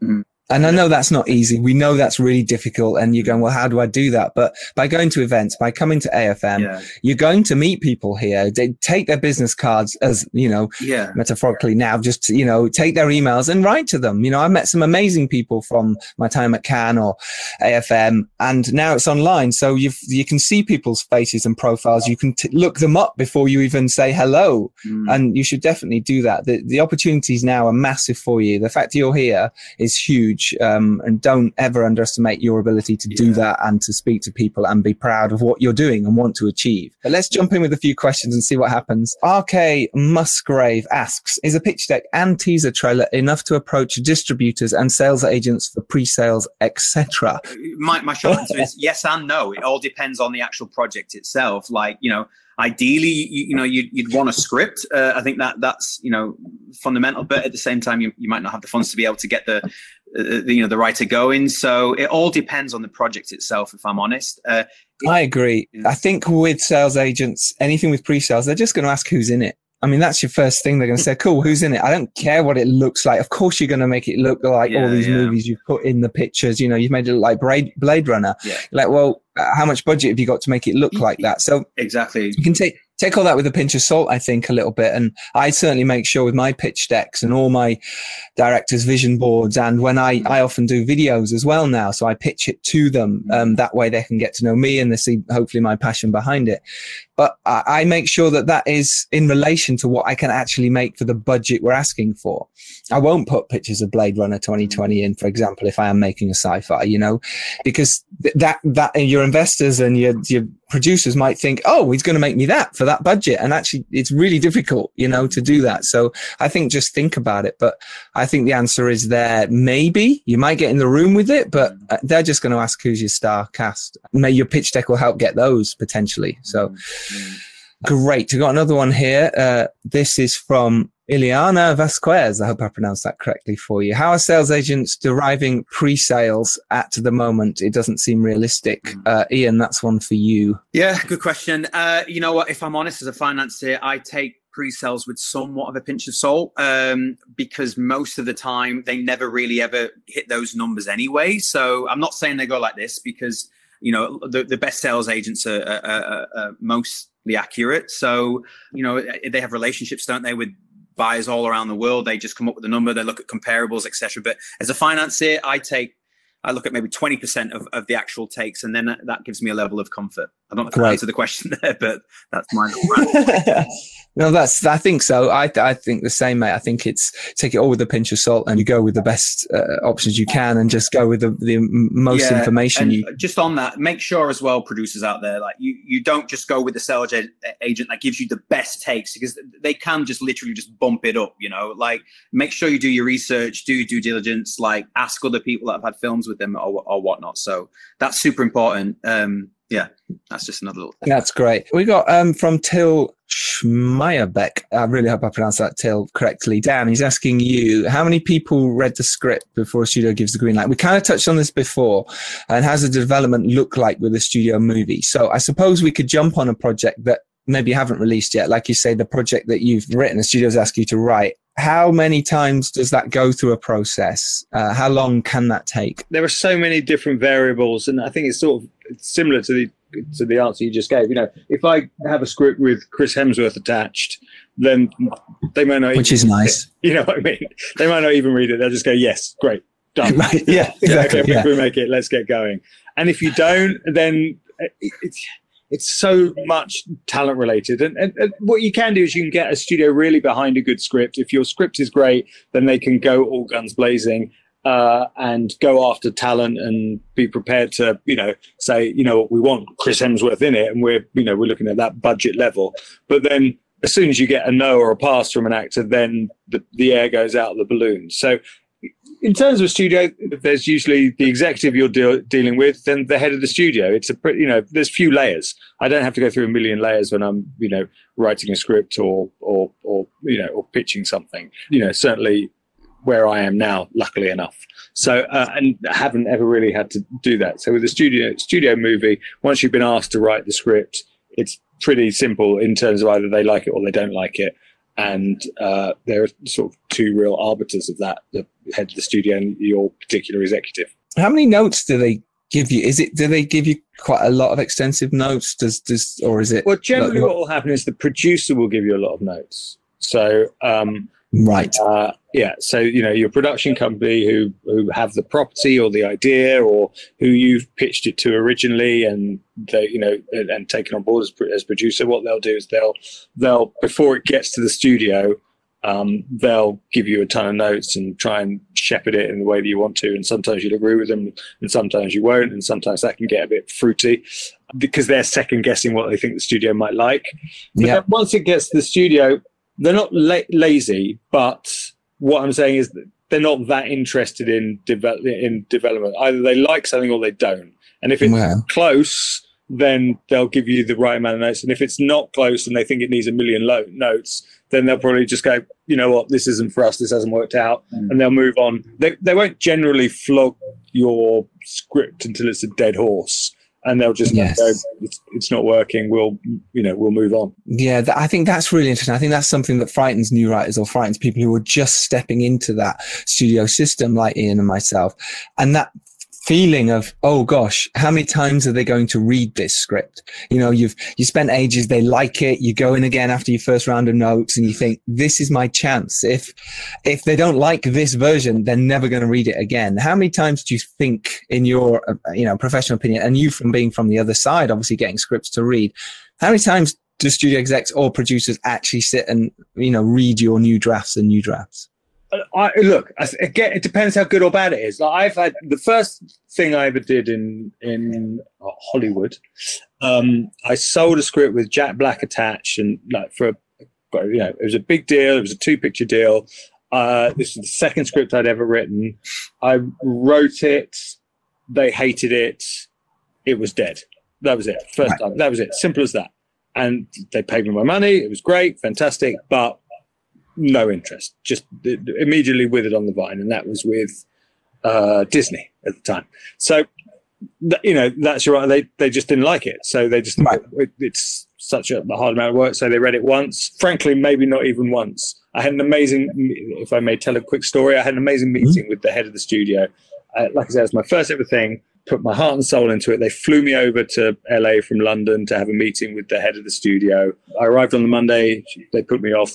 And I know that's not easy. We know that's really difficult. And you're going, well, how do I do that? But by going to events, by coming to AFM, you're going to meet people here. They take their business cards as, metaphorically now, just, take their emails and write to them. I met some amazing people from my time at Cannes or AFM, and now it's online. So you can see people's faces and profiles. You can look them up before you even say hello. And you should definitely do that. The opportunities now are massive for you. The fact that you're here is huge. And don't ever underestimate your ability to do that and to speak to people and be proud of what you're doing and want to achieve. But let's jump in with a few questions and see what happens. RK Musgrave asks, is a pitch deck and teaser trailer enough to approach distributors and sales agents for pre-sales, etc.? My short answer is yes and no. It all depends on the actual project itself. Like, ideally, you'd want a script. I think that's, fundamental, but at the same time, you might not have the funds to be able to get the writer going. So it all depends on the project itself, if I'm honest. I agree. I think with sales agents, anything with pre-sales, they're just going to ask who's in it. I mean, that's your first thing. They're going to say, cool, who's in it? I don't care what it looks like. Of course, you're going to make it look like all these movies you've put in the pictures. You've made it look like Blade Runner. Yeah. Like, well, how much budget have you got to make it look like that? So exactly, you can take all that with a pinch of salt, I think, a little bit. And I certainly make sure with my pitch decks and all my directors' vision boards. And when I often do videos as well now, so I pitch it to them. That way they can get to know me and they see hopefully my passion behind it. But I make sure that is in relation to what I can actually make for the budget we're asking for. I won't put pictures of Blade Runner 2020 in, for example, if I am making a sci-fi, because that your investors and your producers might think, oh, he's going to make me that for that budget. And actually, it's really difficult, to do that. So I think just think about it. But I think the answer is there. Maybe you might get in the room with it, but they're just going to ask who's your star cast. Maybe your pitch deck will help get those potentially. So great. We've got another one here. This is from Ileana Vasquez. I hope I pronounced that correctly for you. How are sales agents deriving pre-sales at the moment? It doesn't seem realistic. Ian, that's one for you. Yeah, good question. You know what? If I'm honest, as a financier, I take pre-sales with somewhat of a pinch of salt because most of the time they never really ever hit those numbers anyway. So I'm not saying they go like this because, the best sales agents are mostly accurate. So, they have relationships, don't they, with buyers all around the world. They just come up with a number, they look at comparables, etc. But as a financier, I look at maybe 20% of the actual takes, and then that gives me a level of comfort. I don't know if I answer the question there, but that's mine. No, I think so. I think the same, mate. I think it's take it all with a pinch of salt, and you go with the best options you can, and just go with the most information. And just on that, make sure as well, producers out there, like you don't just go with the sales agent that gives you the best takes, because they can just literally just bump it up. Like make sure you do your research, do due diligence, like ask other people that have had films with them or whatnot. So that's super important. Yeah, that's just another little thing. That's great. We got from Till Schmeyerbeck. I really hope I pronounced that tale correctly. Dan, he's asking you, how many people read the script before a studio gives the green light? We kind of touched on this before. And how's the development look like with a studio movie? So I suppose we could jump on a project that maybe you haven't released yet. Like you say, the project that you've written, the studio's asked you to write. How many times does that go through a process? How long can that take? There are so many different variables. And I think it's sort of similar to the answer you just gave. You know, if I have a script with Chris Hemsworth attached, then they might not, which is nice. You know what I mean? They might not even read it. They'll just go, yes, great, done. Right. Yeah, exactly. Okay, yeah. We make it, let's get going. And if you don't, then it's so much talent related. And what you can do is you can get a studio really behind a good script. If your script is great, then they can go all guns blazing and go after talent and be prepared to, you know, say, you know, we want Chris Hemsworth in it, and we're, you know, we're looking at that budget level. But then as soon as you get a no or a pass from an actor, then the air goes out of the balloon. So in terms of a studio, there's usually the executive you're dealing with, then the head of the studio. It's a pretty, you know, there's few layers. I don't have to go through a million layers when I'm, you know, writing a script or you know, or pitching something. You know, certainly where I am now, luckily enough. So, and I haven't ever really had to do that. So with a studio movie, once you've been asked to write the script, it's pretty simple in terms of either they like it or they don't like it. And there are sort of two real arbiters of that, the head of the studio and your particular executive. How many notes do they give you? Do they give you quite a lot of extensive notes? Or is it? Well, generally what will happen is the producer will give you a lot of notes. So, right. Yeah. So, you know, your production company who have the property or the idea or who you've pitched it to originally and they, you know, and taken on board as producer, what they'll do is they'll before it gets to the studio, they'll give you a ton of notes and try and shepherd it in the way that you want to. And sometimes you'll agree with them and sometimes you won't. And sometimes that can get a bit fruity because they're second guessing what they think the studio might like. But yeah. Then once it gets to the studio, they're not lazy, but what I'm saying is that they're not that interested in development. Either they like something or they don't. And if it's close, then they'll give you the right amount of notes. And if it's not close and they think it needs a million notes, then they'll probably just go, you know what, this isn't for us, this hasn't worked out, and they'll move on. They won't generally flog your script until it's a dead horse. And they'll just go, it's not working. We'll move on. Yeah, I think that's really interesting. I think that's something that frightens new writers or frightens people who are just stepping into that studio system, like Ian and myself. And that feeling of, oh gosh, how many times are they going to read this script? You know, you spent ages, they like it, you go in again after your first round of notes and you think, this is my chance. If they don't like this version, they're never going to read it again. How many times do you think, in your professional opinion, and you from being from the other side, obviously getting scripts to read, how many times do studio execs or producers actually sit and, you know, read your new drafts? Again, it depends how good or bad it is. Like, I've had the first thing I ever did in Hollywood. I sold a script with Jack Black attached, and like it was a big deal. It was a 2-picture deal. This was the second script I'd ever written. I wrote it. They hated it. It was dead. That was it. First time. That was it. Simple as that. And they paid me my money. It was great, fantastic, but no interest, just immediately withered on the vine. And that was with Disney at the time. So, that's right. They just didn't like it. So they just, it's such a hard amount of work. So they read it once, frankly, maybe not even once. I had an amazing, if I may tell a quick story, I had an amazing meeting with the head of the studio. Like I said, it was my first ever thing, put my heart and soul into it. They flew me over to LA from London to have a meeting with the head of the studio. I arrived on the Monday. They put me off.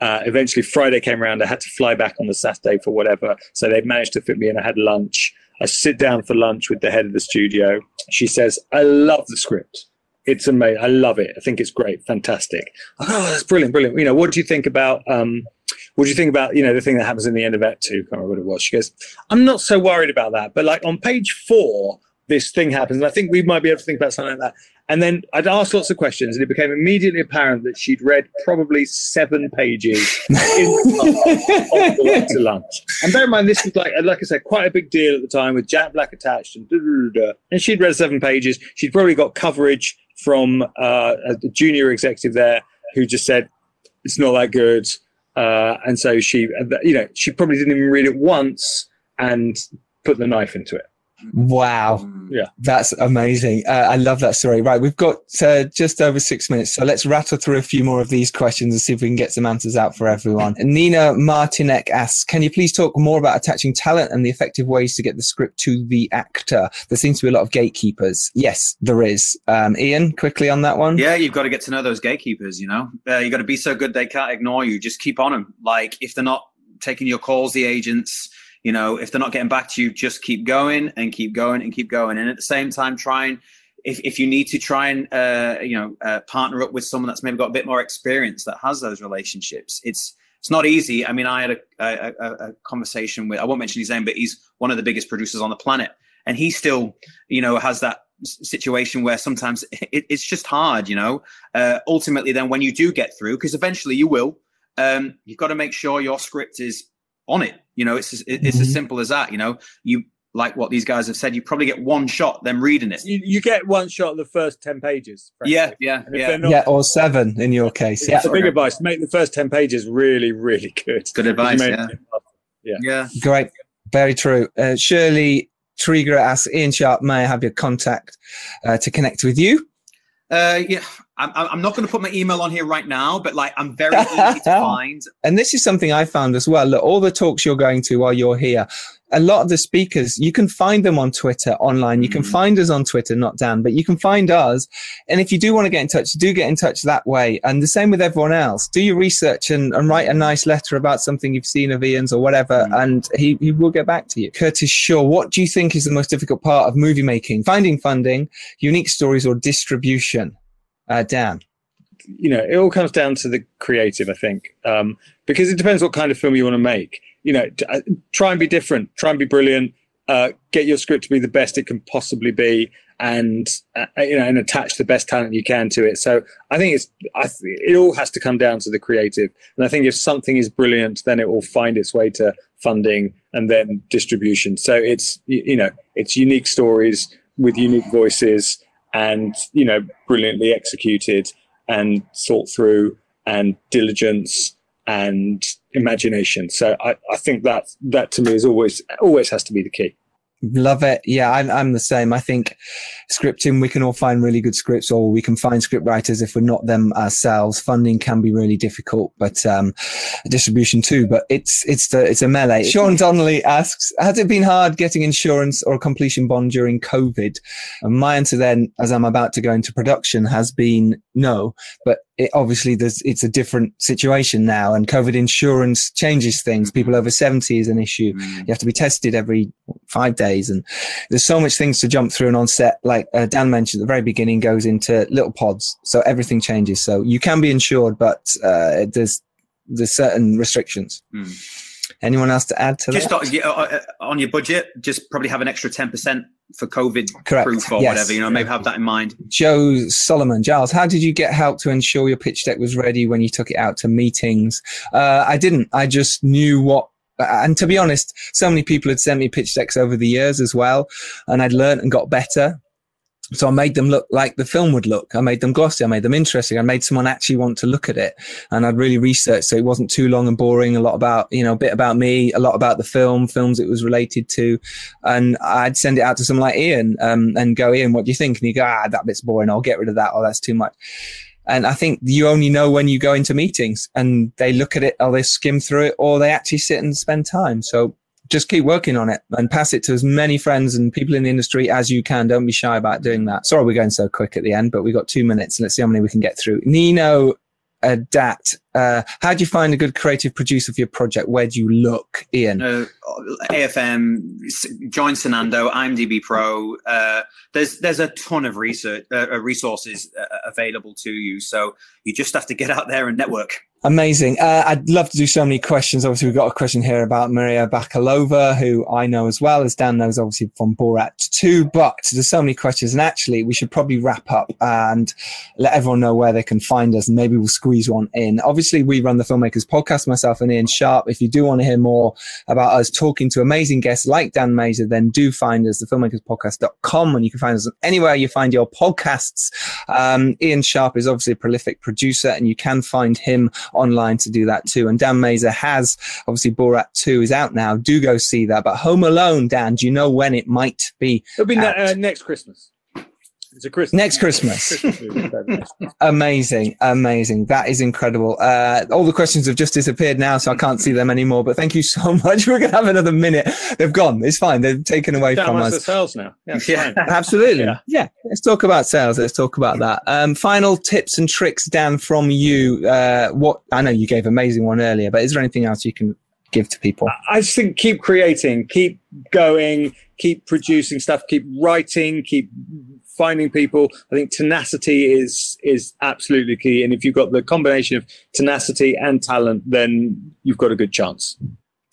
Eventually Friday came around. I had to fly back on the Saturday for whatever. So they managed to fit me in. I had lunch. I sit down for lunch with the head of the studio. She says, I love the script. It's amazing. I love it. I think it's great. Fantastic. Oh, that's brilliant. You know, what do you think about, the thing that happens in the end of Act 2? Can't remember what it was. She goes, I'm not so worried about that. But like on page 4, this thing happens. And I think we might be able to think about something like that. And then I'd asked lots of questions and it became immediately apparent that she'd read probably 7 pages in the car on the way to lunch. And bear in mind, this was like I said, quite a big deal at the time with Jack Black attached and she'd read 7 pages. She'd probably got coverage from a junior executive there who just said, it's not that good. And so she, you know, she probably didn't even read it once and put the knife into it. Wow. Yeah. That's amazing. I love that story. Right. We've got just over 6 minutes. So let's rattle through a few more of these questions and see if we can get some answers out for everyone. And Nina Martinek asks, can you please talk more about attaching talent and the effective ways to get the script to the actor? There seems to be a lot of gatekeepers. Yes, there is. Ian, quickly on that one. Yeah, you've got to get to know those gatekeepers, you know. You've got to be so good they can't ignore you. Just keep on them. Like, if they're not taking your calls, the agents... You know, if they're not getting back to you, just keep going and keep going and keep going. And at the same time, try and, if you need to, try and, you know, partner up with someone that's maybe got a bit more experience that has those relationships. It's not easy. I mean, I had a conversation with, I won't mention his name, but he's one of the biggest producers on the planet. And he still, you know, has that situation where sometimes it's just hard, you know. Ultimately, then when you do get through, because eventually you will, you've got to make sure your script is on it. You know, it's as simple as that. You know, you, like what these guys have said, you probably get one shot them reading it. You get one shot of the first 10 pages. Frankly. Yeah. Not, yeah, or 7 in your case. Yeah. That's a big advice. Make the first 10 pages really, really good. Good advice, yeah. Great. Very true. Shirley Trigger asks, Ian Sharp, may I have your contact to connect with you? Yeah. I'm not going to put my email on here right now, but like, I'm very easy to find. And this is something I found as well. Look, all the talks you're going to while you're here, a lot of the speakers, you can find them on Twitter online. You can find us on Twitter, not Dan, but you can find us. And if you do want to get in touch, do get in touch that way. And the same with everyone else. Do your research and write a nice letter about something you've seen of Ian's or whatever, and he will get back to you. Curtis Shaw, what do you think is the most difficult part of movie making? Finding funding, unique stories, or distribution? Dan? You know, it all comes down to the creative, I think, because it depends what kind of film you want to make. You know, try and be different, try and be brilliant, get your script to be the best it can possibly be, and, you know, and attach the best talent you can to it. So I think it all has to come down to the creative. And I think if something is brilliant, then it will find its way to funding and then distribution. So it's, you know, it's unique stories with unique voices, and, you know, brilliantly executed and thought through, and diligence and imagination. So I think that to me is always has to be the key. Love it. Yeah, I'm the same. I think scripting, we can all find really good scripts, or we can find script writers if we're not them ourselves. Funding can be really difficult, but distribution too. But it's a melee. Sean Donnelly asks, has it been hard getting insurance or a completion bond during COVID? And my answer then, as I'm about to go into production, has been no. But it obviously it's a different situation now, and COVID insurance changes things. People over 70 is an issue. You have to be tested every 5 days, and there's so much things to jump through. And on set, like Dan mentioned at the very beginning, goes into little pods, so everything changes. So you can be insured, but there's certain restrictions. Anyone else to add to that? Just on your budget, just probably have an extra 10% for COVID proof or whatever, you know, maybe have that in mind. Joe Solomon, Giles, how did you get help to ensure your pitch deck was ready when you took it out to meetings? I didn't. I just knew what, and to be honest, so many people had sent me pitch decks over the years as well, and I'd learned and got better. So I made them look like the film would look. I made them glossy. I made them interesting. I made someone actually want to look at it. And I'd really researched, so it wasn't too long and boring. A lot about, you know, a bit about me, a lot about the films it was related to. And I'd send it out to someone like Ian and go, Ian, what do you think? And you go, that bit's boring. I'll get rid of that. Oh, that's too much. And I think you only know when you go into meetings and they look at it, or they skim through it, or they actually sit and spend time. So just keep working on it and pass it to as many friends and people in the industry as you can. Don't be shy about doing that. Sorry, we're going so quick at the end, but we've got 2 minutes. Let's see how many we can get through. Nino Dat, how do you find a good creative producer for your project? Where do you look, Ian? AFM, join Sanando, IMDb Pro. There's a ton of research resources available to you. So you just have to get out there and network. Amazing. I'd love to do so many questions. Obviously, we've got a question here about Maria Bakalova, who I know as well as Dan knows, obviously, from Borat 2. But there's so many questions. And actually, we should probably wrap up and let everyone know where they can find us. And maybe we'll squeeze one in. Obviously, we run the Filmmakers Podcast, myself and Ian Sharp. If you do want to hear more about us talking to amazing guests like Dan Mazer, then do find us, thefilmmakerspodcast.com. And you can find us anywhere you find your podcasts. Ian Sharp is obviously a prolific producer, and you can find him online to do that too. And Dan Mazer has, obviously, Borat 2 is out now. Do go see that. But Home Alone, Dan, do you know when it might be? It'll be next Christmas. It's a Christmas. Next Christmas. Amazing. Amazing. That is incredible. All the questions have just disappeared now, so I can't see them anymore. But thank you so much. We're going to have another minute. They've gone. It's fine. They've taken away from us. Sales now. Yeah, absolutely. Yeah. Let's talk about sales. Let's talk about that. Final tips and tricks, Dan, from you. What I know you gave an amazing one earlier, but is there anything else you can give to people? I just think keep creating, keep going, keep producing stuff, keep writing, keep finding people. I think tenacity is absolutely key. And if you've got the combination of tenacity and talent, then you've got a good chance.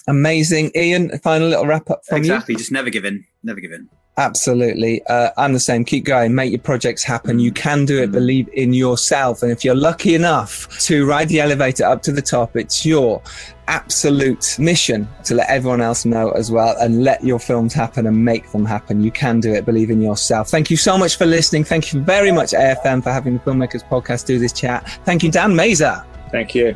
Amazing. Ian, final little wrap up from you. Exactly. Just never give in. Never give in. Absolutely. I'm the same. Keep going. Make your projects happen. You can do it. Believe in yourself. And if you're lucky enough to ride the elevator up to the top, it's your absolute mission to let everyone else know as well, and let your films happen and make them happen. You can do it. Believe in yourself. Thank you so much for listening. Thank you very much, AFM, for having the Filmmakers Podcast do this chat. Thank you, Dan Mazer. Thank you.